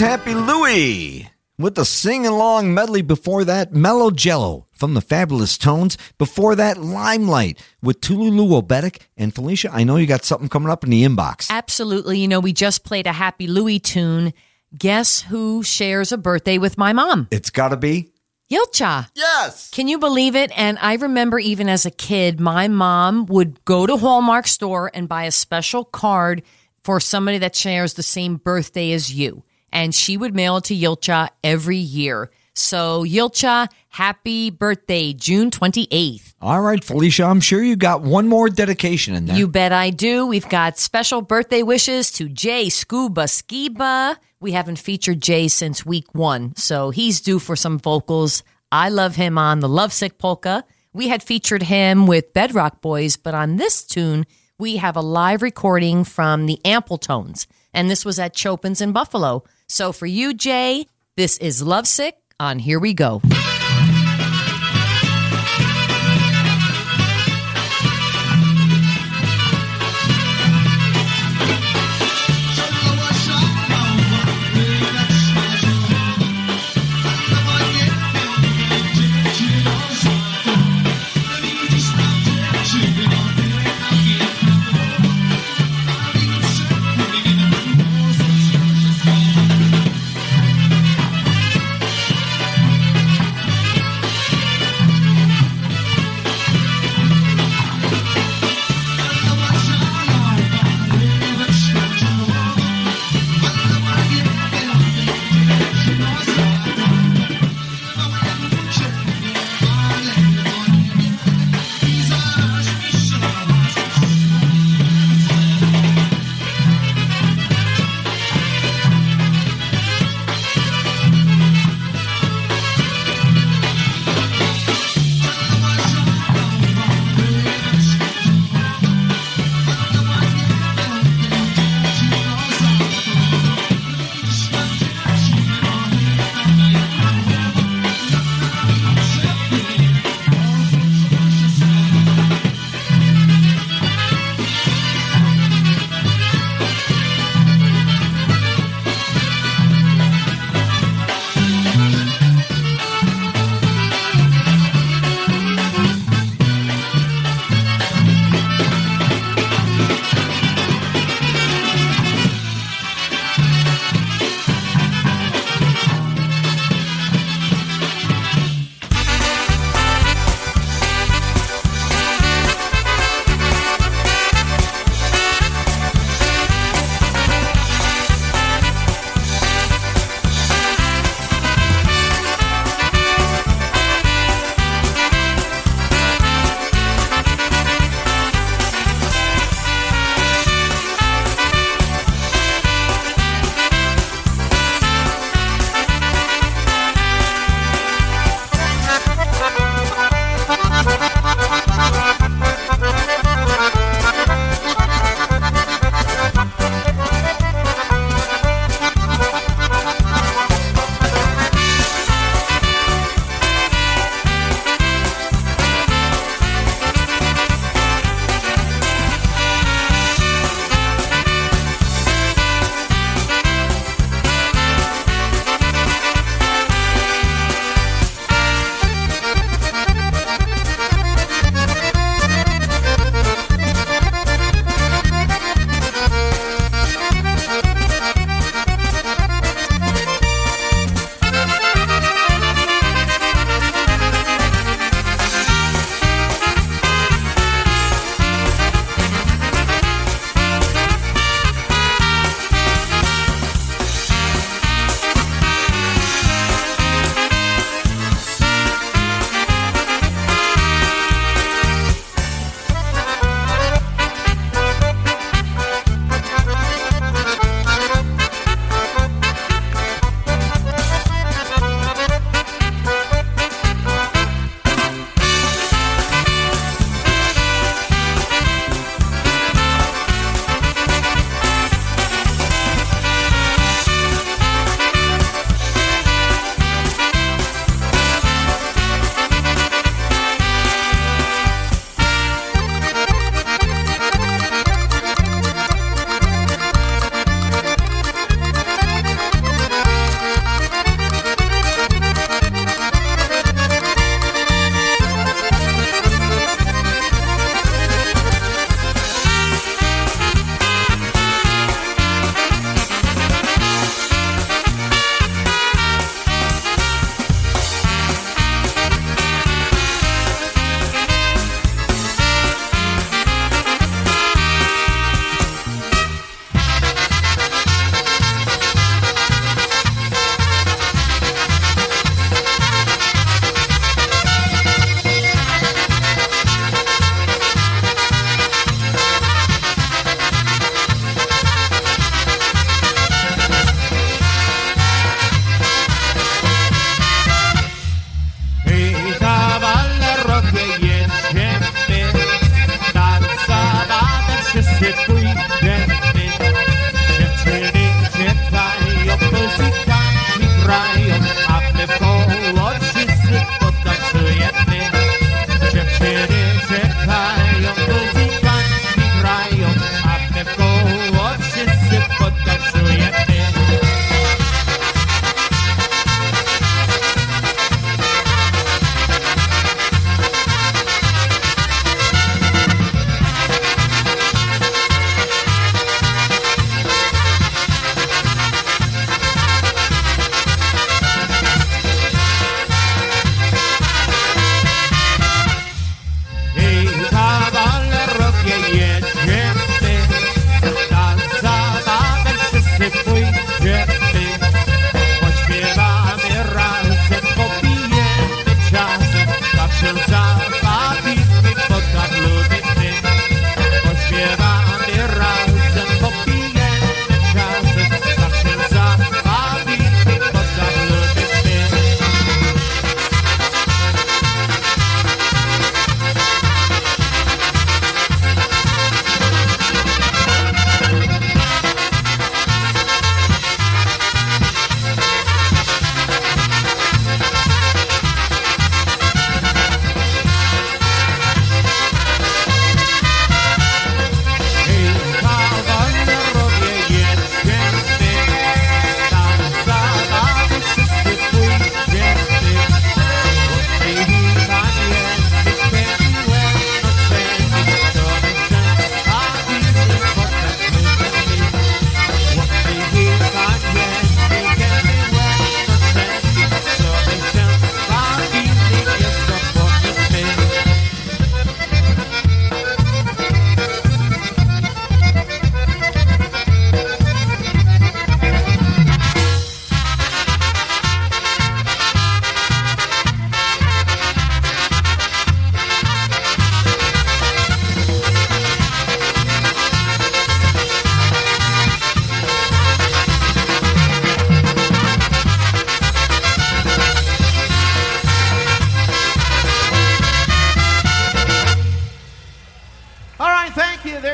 Happy Louie with the sing-along medley. Before that, Mellow Jello from the Fabulous Tones. Before that, Limelight with Tululu Obetic. And Felicia, I know you got something coming up in the inbox. Absolutely. You know, we just played a Happy Louie tune. Guess who shares a birthday with my mom? It's got to be Yilcha. Yes. Can you believe it? And I remember even as a kid, my mom would go to Hallmark store and buy a special card for somebody that shares the same birthday as you. And she would mail it to Yilcha every year. So, Yilcha, happy birthday, June twenty-eighth. All right, Felicia, I'm sure you got one more dedication in there. You bet I do. We've got special birthday wishes to Jay Scuba Skiba. We haven't featured Jay since week one, so he's due for some vocals. I love him on the Lovesick Polka. We had featured him with Bedrock Boys, but on this tune, we have a live recording from the Ampletones, and this was at Chopin's in Buffalo. So for you, Jay, this is Lovesick on Here We Go.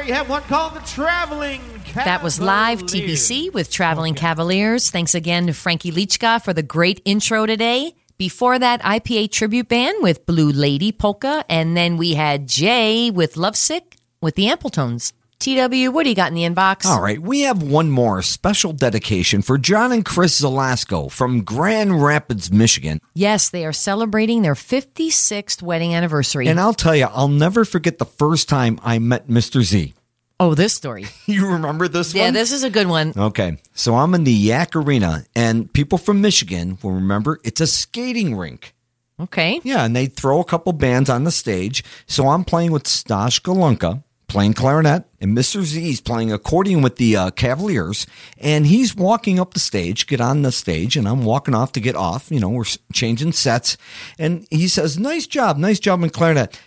we have one called The Traveling Cavaliers. That was live T B C with Traveling okay. Cavaliers. Thanks again to Frankie Liszka for the great intro today. Before that, I P A Tribute Band with Blue Lady Polka. And then we had Jay with Lovesick with the Ampletones. T W, what do you got in the inbox? All right, we have one more special dedication for John and Chris Zaleski from Grand Rapids, Michigan. Yes, they are celebrating their fifty-sixth wedding anniversary. And I'll tell you, I'll never forget the first time I met Mister Z. Oh, this story. You remember this one? Yeah, this is a good one. Okay, so I'm in the Yak Arena, and people from Michigan will remember it's a skating rink. Okay. Yeah, and they throw a couple bands on the stage. So I'm playing with Stash Galunka, playing clarinet, and Mister Z's playing accordion with the uh, Cavaliers, and he's walking up the stage, get on the stage, and I'm walking off to get off. You know, we're changing sets, and he says, nice job, nice job in clarinet.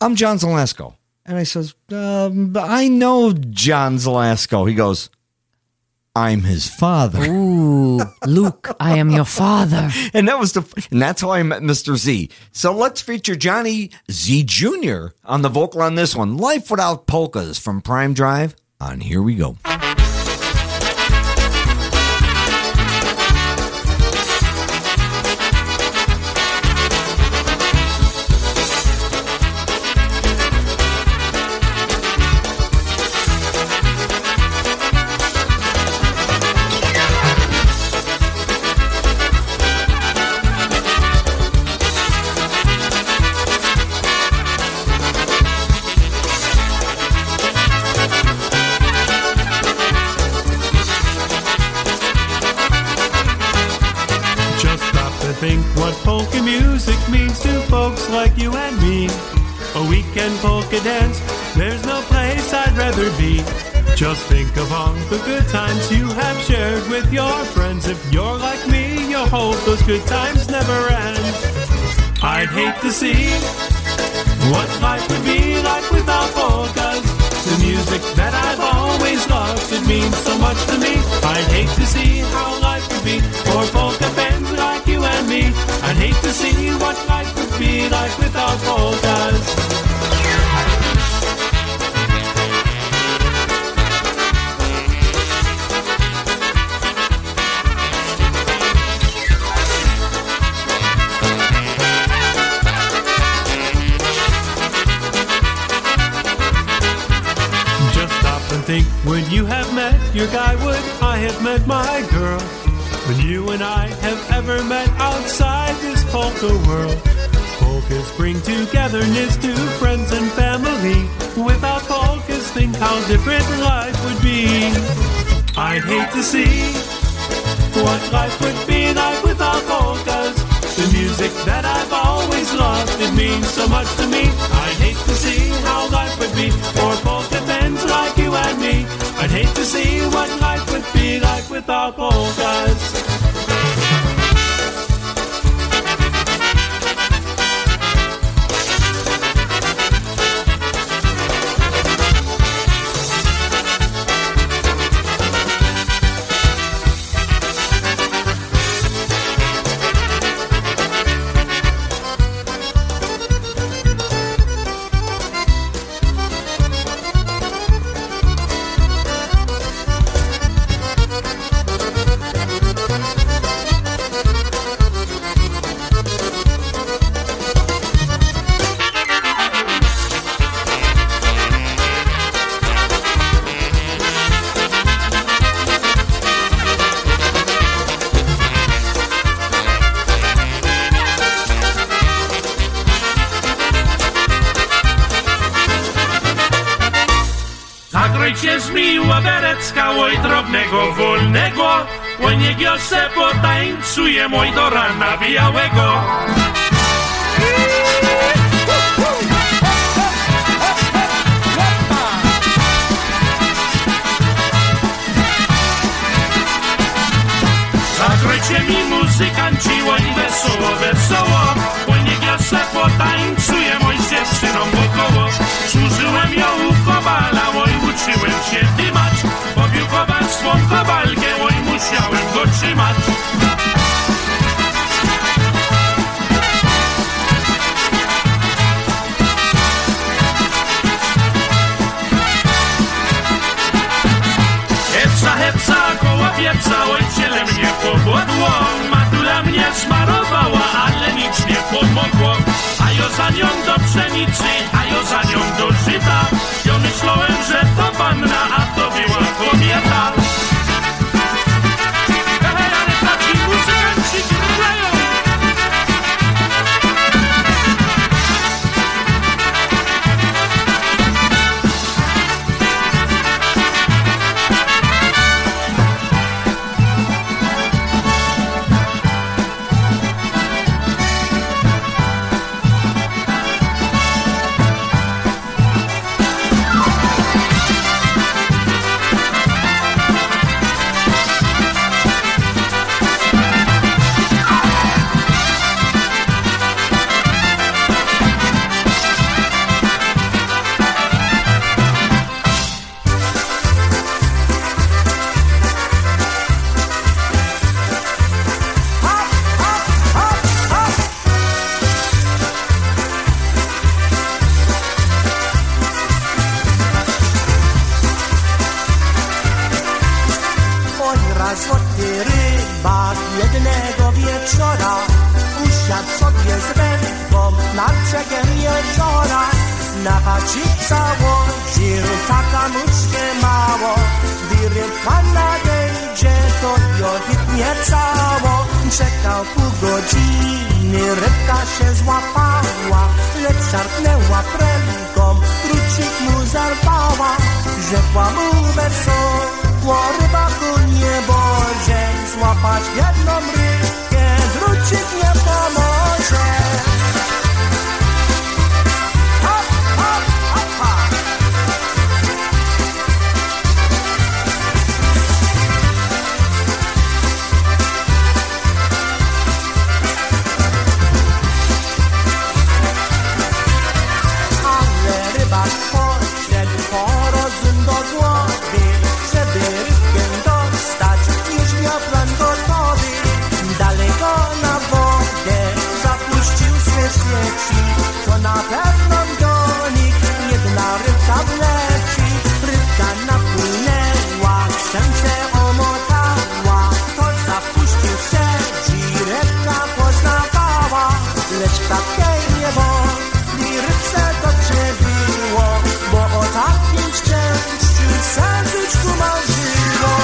I'm John Zaleski. And I says, um, I know John Zaleski. He goes, I'm his father. Ooh, Luke, I am your father. And that was the, and that's how I met Mister Z. So let's feature Johnny Z Junior on the vocal on this one. Life Without Polkas from Prime Drive on Here We Go. Think what polka music means to folks like you and me. A weekend polka dance, there's no place I'd rather be. Just think of all the good times you have shared with your friends. If you're like me, you'll hope those good times never end. I'd hate to see what life would be like without polkas. The music that I've always loved, it means so much to me. I'd hate to see how life would be for polka fans like you and me. I'd hate to see what life would be like without polkas. Think when you have met your guy, would I have met my girl? When you and I have ever met outside this polka world. Polkas bring togetherness to friends and family. Without polkas, think how different life would be. I'd hate to see what life would be like without polkas. The music that I've always loved, it means so much to me. I'd hate to see how life would be for polka fans like you and me. I'd hate to see what life would be like without polkas. Zagrajcie z miła berecka, oj drobnego, wolnego. Oj niech ja se potańcuje, oj do rana białego. Zagrajcie mi muzykanci, oj wesoło, wesoło. Oj niech ja se potańcuje, oj z dziewczyną wokoło. Służyłem ją u kowala, oj uczyłem się dymać. Pobił kowal swą kowalkę, oj musiałem go trzymać. sobie z ręką nad brzegiem jeziora. Na paczyca łodził, taka mucznie mało, gdy rybka nadejdzie, to jodnie cało. Czekał pół godziny, rybka się złapała, lecz szarpnęła prędką, drucik mu zarwała. Rzekła mu wesoło, rybaku nie boże, złapać jedną rybkę, drucik nie pomoże. Hop, hop, hop, hop. Ale rybak poszedł po rozum do głowy, żeby rybkę dostać, już miał plan gotowy. Daleko na wodę zapuścił swe sieci, to na pewno donik jedna rybka wleci. Rybka napłynęła, szczęście omotała, to zapuścił sieci, rybka poznawała. Lecz takiej nie woli rybce to przebiło, bo o takim szczęściu w serduszku marzyło.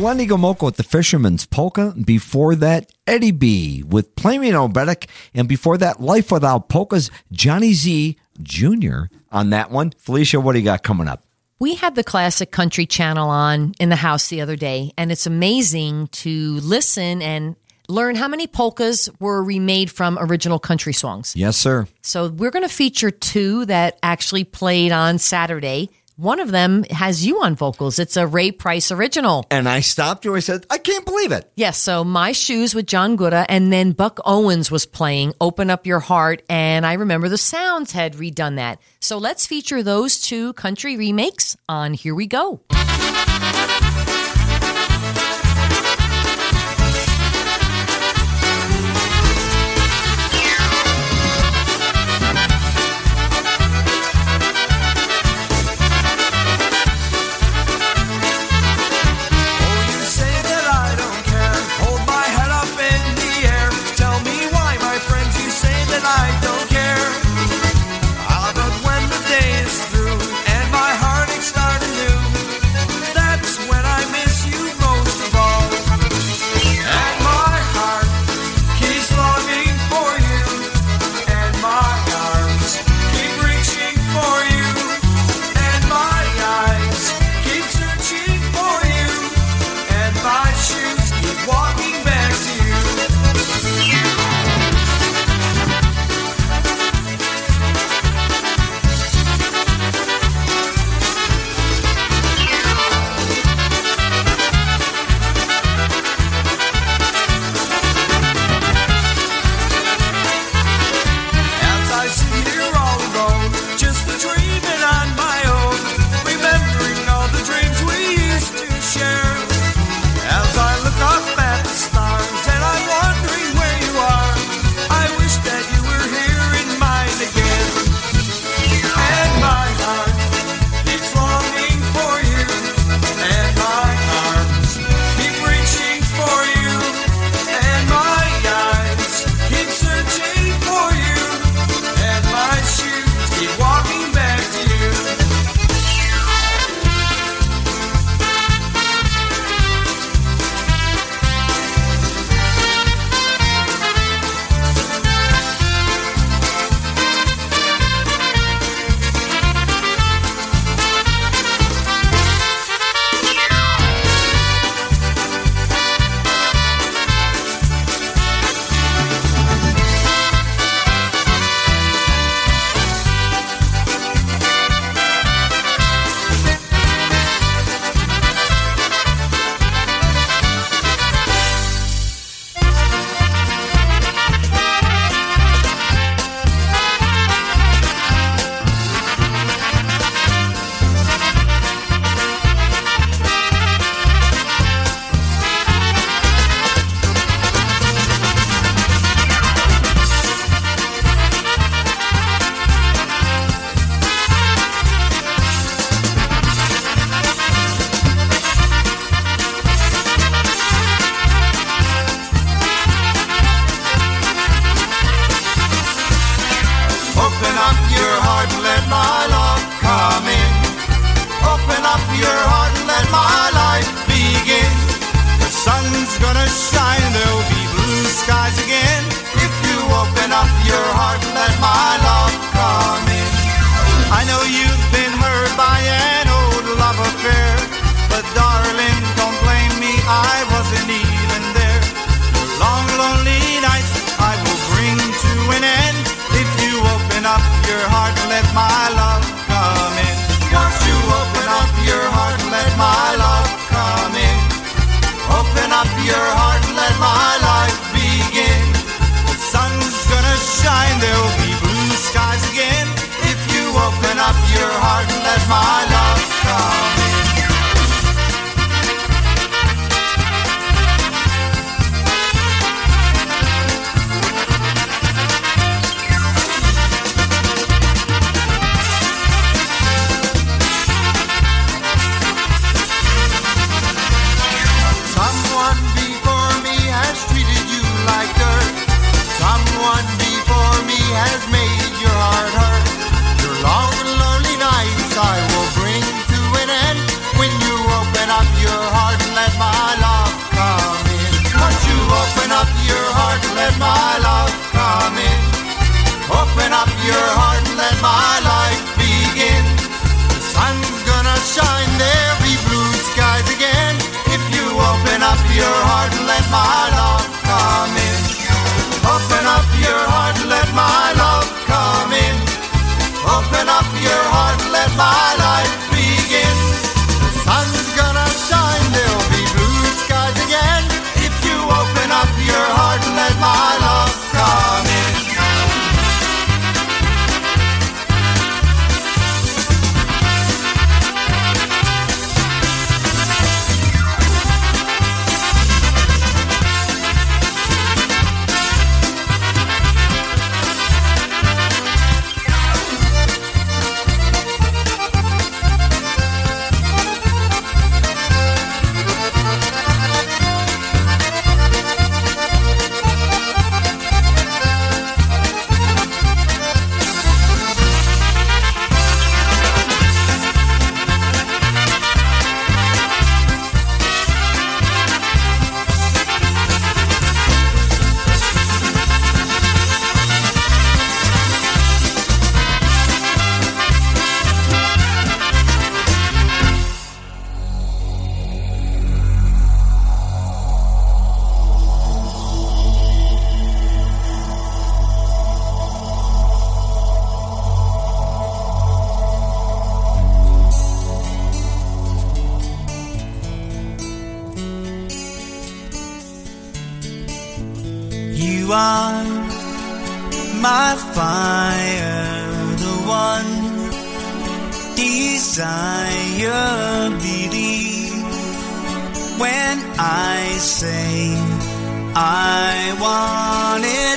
Lenny Gomoko with the Fisherman's Polka. Before that, Eddie B with Playing Obetic. And before that, Life Without Polkas, Johnny Z Junior on that one. Felicia, what do you got coming up? We had the Classic Country Channel on in the house the other day, and it's amazing to listen and learn how many polkas were remade from original country songs. Yes, sir. So we're going to feature two that actually played on Saturday. One of them has you on vocals. It's a Ray Price original. And I stopped you. I said, I can't believe it. Yes. Yeah, so My Shoes with John Gura, and then Buck Owens was playing Open Up Your Heart. And I remember the Sounds had redone that. So let's feature those two country remakes on Here We Go. When I your heart and let my life begin. The sun's gonna shine, there'll be blue skies again. If you open up your heart and let my love come in. I know you've been hurt by an old love affair, but darling, don't blame me, I wasn't even there. The long, lonely nights I will bring to an end. If you open up your heart and let my love come in. Once you open up your heart and let my love come in. Open up your heart and let my life begin. The sun's gonna shine, there'll be blue skies again. If you open up your heart and let my love come in. Has made your heart hurt. Your long and lonely nights I will bring to an end. When you open up your heart and let my love come in. Once you open up your heart and let my love come in. Open up your heart and let my life begin. The sun's gonna shine, there'll be blue skies again. If you open up your heart and let my love come in. Open up your heart, let my love come in. Open up your heart, let my life begin. The sun's gonna shine, there'll be blue skies again. If you open up your heart, let my love come in. I want it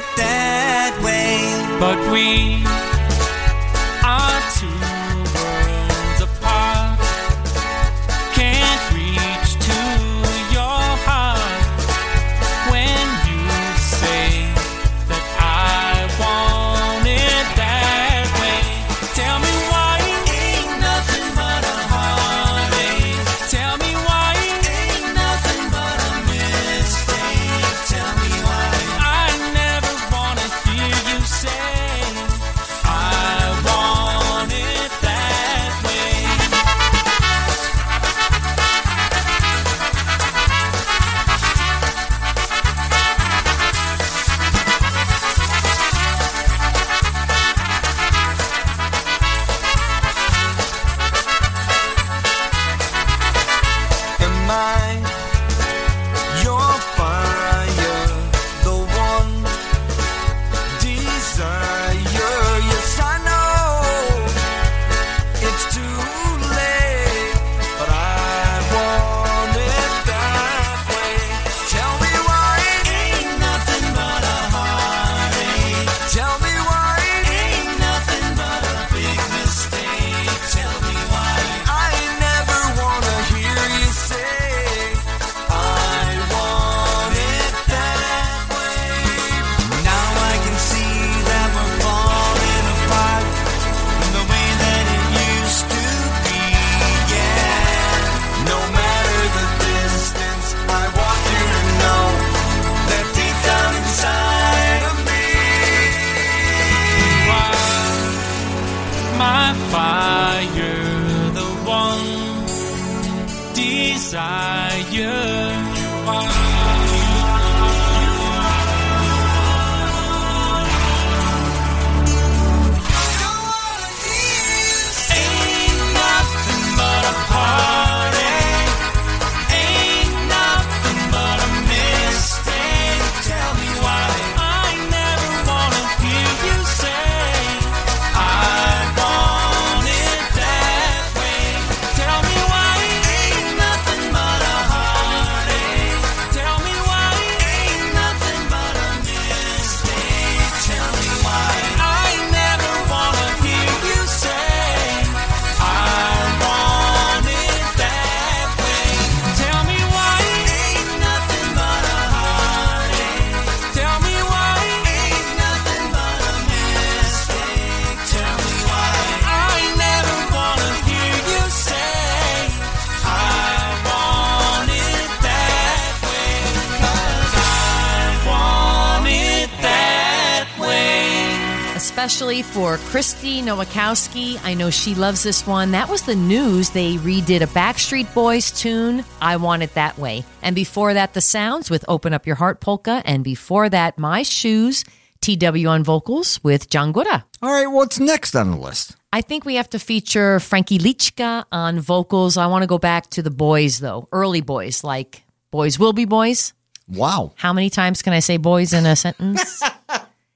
Especially for Christy Nowakowski. I know she loves this one. That was the news. They redid a Backstreet Boys tune, I Want It That Way. And before that, The Sounds with Open Up Your Heart Polka. And before that, My Shoes, T W on vocals with John Gura. All right, what's next on the list? I think we have to feature Frankie Liszka on vocals. I want to go back to the boys, though. Early boys, like Boys Will Be Boys. Wow. How many times can I say boys in a sentence?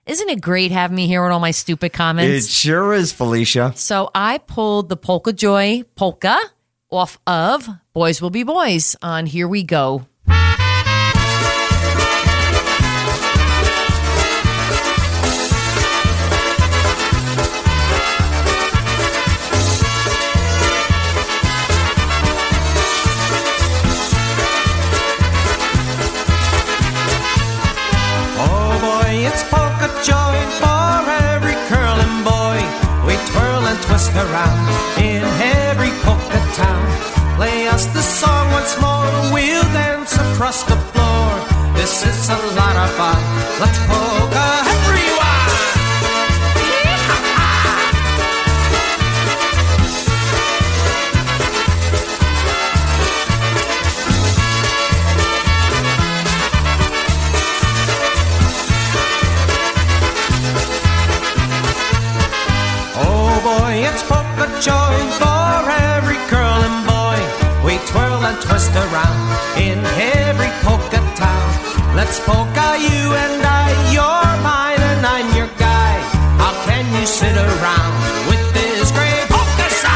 Isn't it great having me here with all my stupid comments? It sure is, Felicia. So I pulled the Polka Joy polka off of Boys Will Be Boys on Here We Go. Around in every polka town, play us the song once more. We'll dance across the floor. This is a lot of fun. Let's polka everyone. It's polka joy for every girl and boy. We twirl and twist around in every polka town. Let's polka, you and I. You're mine and I'm your guy. How can you sit around with this great polka sound?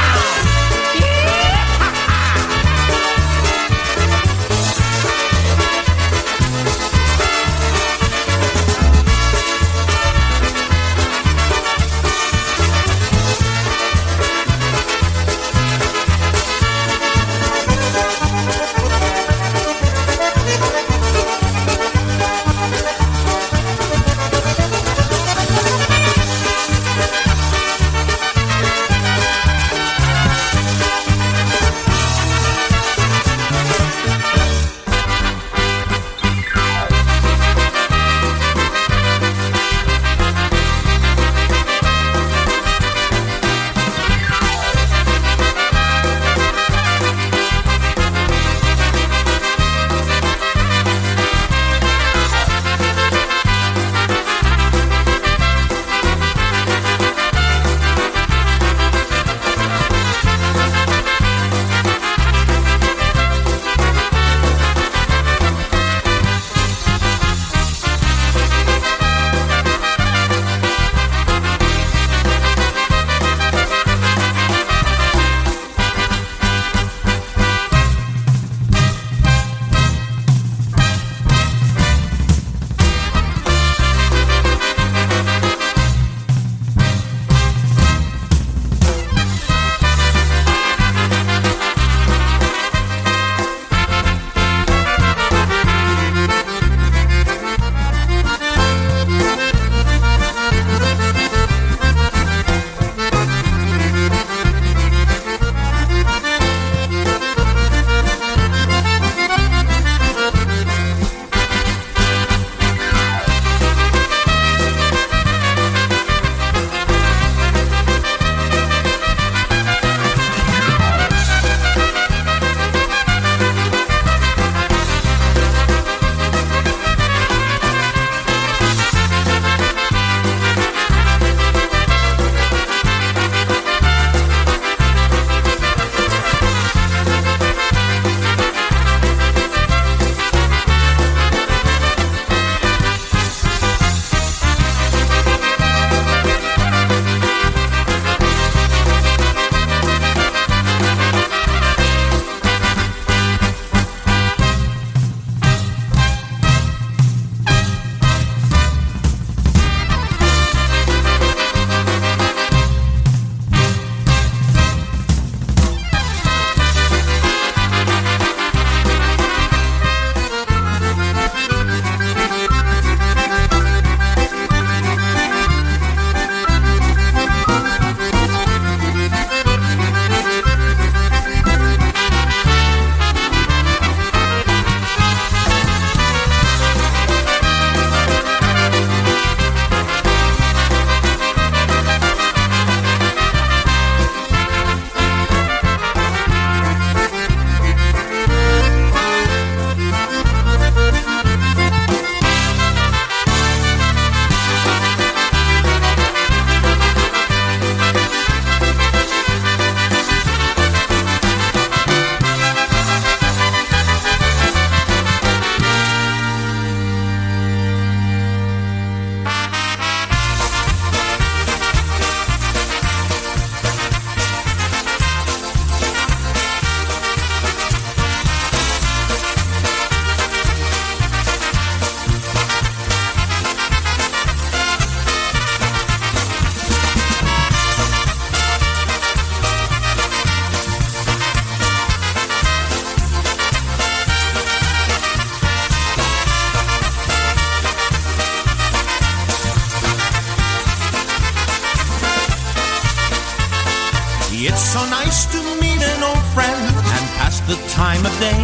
the time of day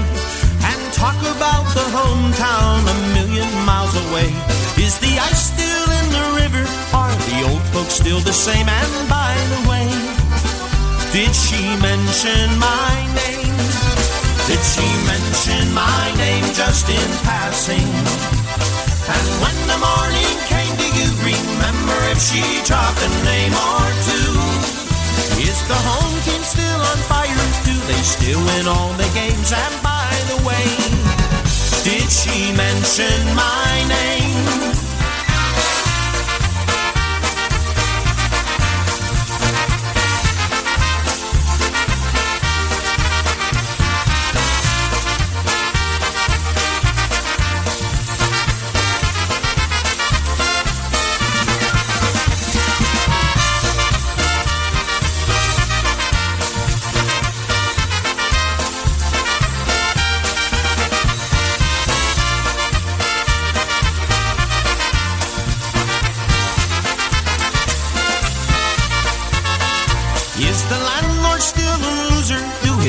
and talk about the hometown a million miles away. Is the ice still in the river? Are the old folks still the same? And by the way, did she mention my name? Did she mention my name just in passing? And when the morning came, do you remember if she dropped a name or two? Is the home team still on fire? Do they still win all the games? And by the way, did she mention my name?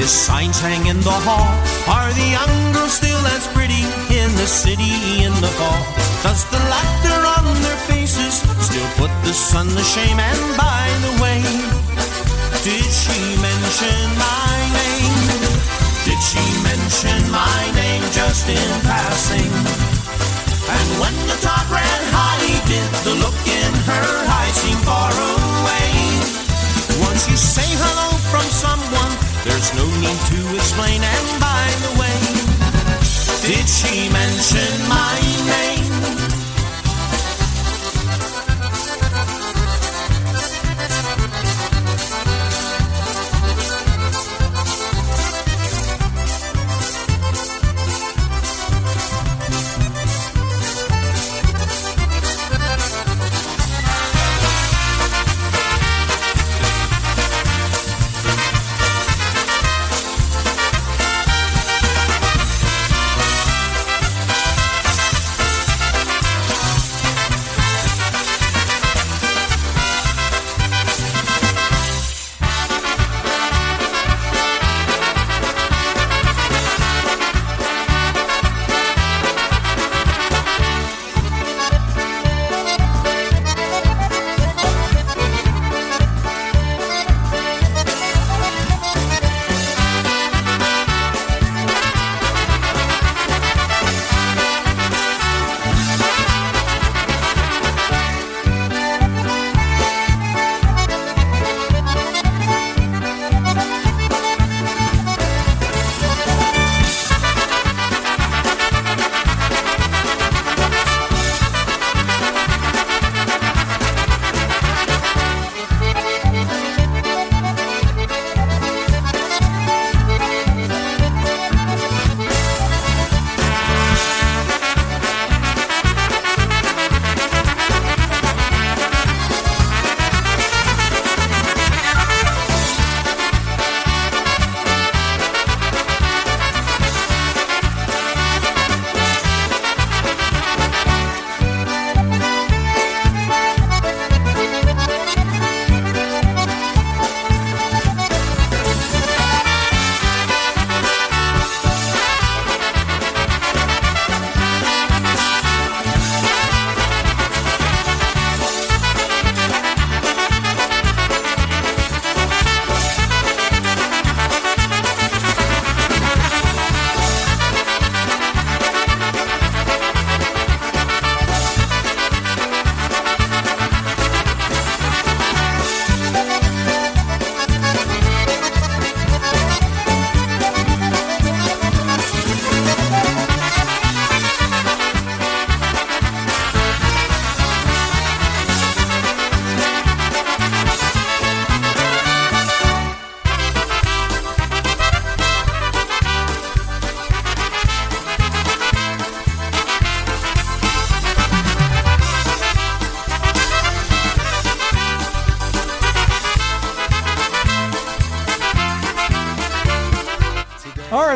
Signs hang in the hall. Are the young girls still as pretty in the city in the fall? Does the laughter on their faces still put the sun to shame? And by the way, did she mention my name? Did she mention my name just in passing? And when the top ran high, did the look in her eye seem far away? Once you say hello from someone, there's no need to explain. And by the way, did she mention my name?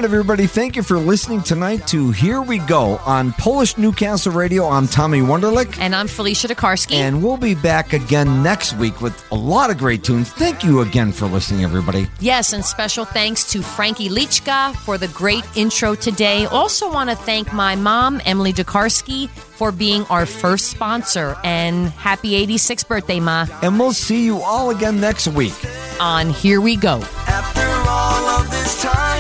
right, everybody, thank you for listening tonight to Here We Go on Polish Newcastle Radio. I'm Tommy Wunderlich. And I'm Felicia Dukarski. And we'll be back again next week with a lot of great tunes. Thank you again for listening, everybody. Yes, and special thanks to Frankie Liszka for the great intro today. Also want to thank my mom, Emily Dukarski, for being our first sponsor. And happy eighty-sixth birthday, Ma. And we'll see you all again next week on Here We Go. After all of this time.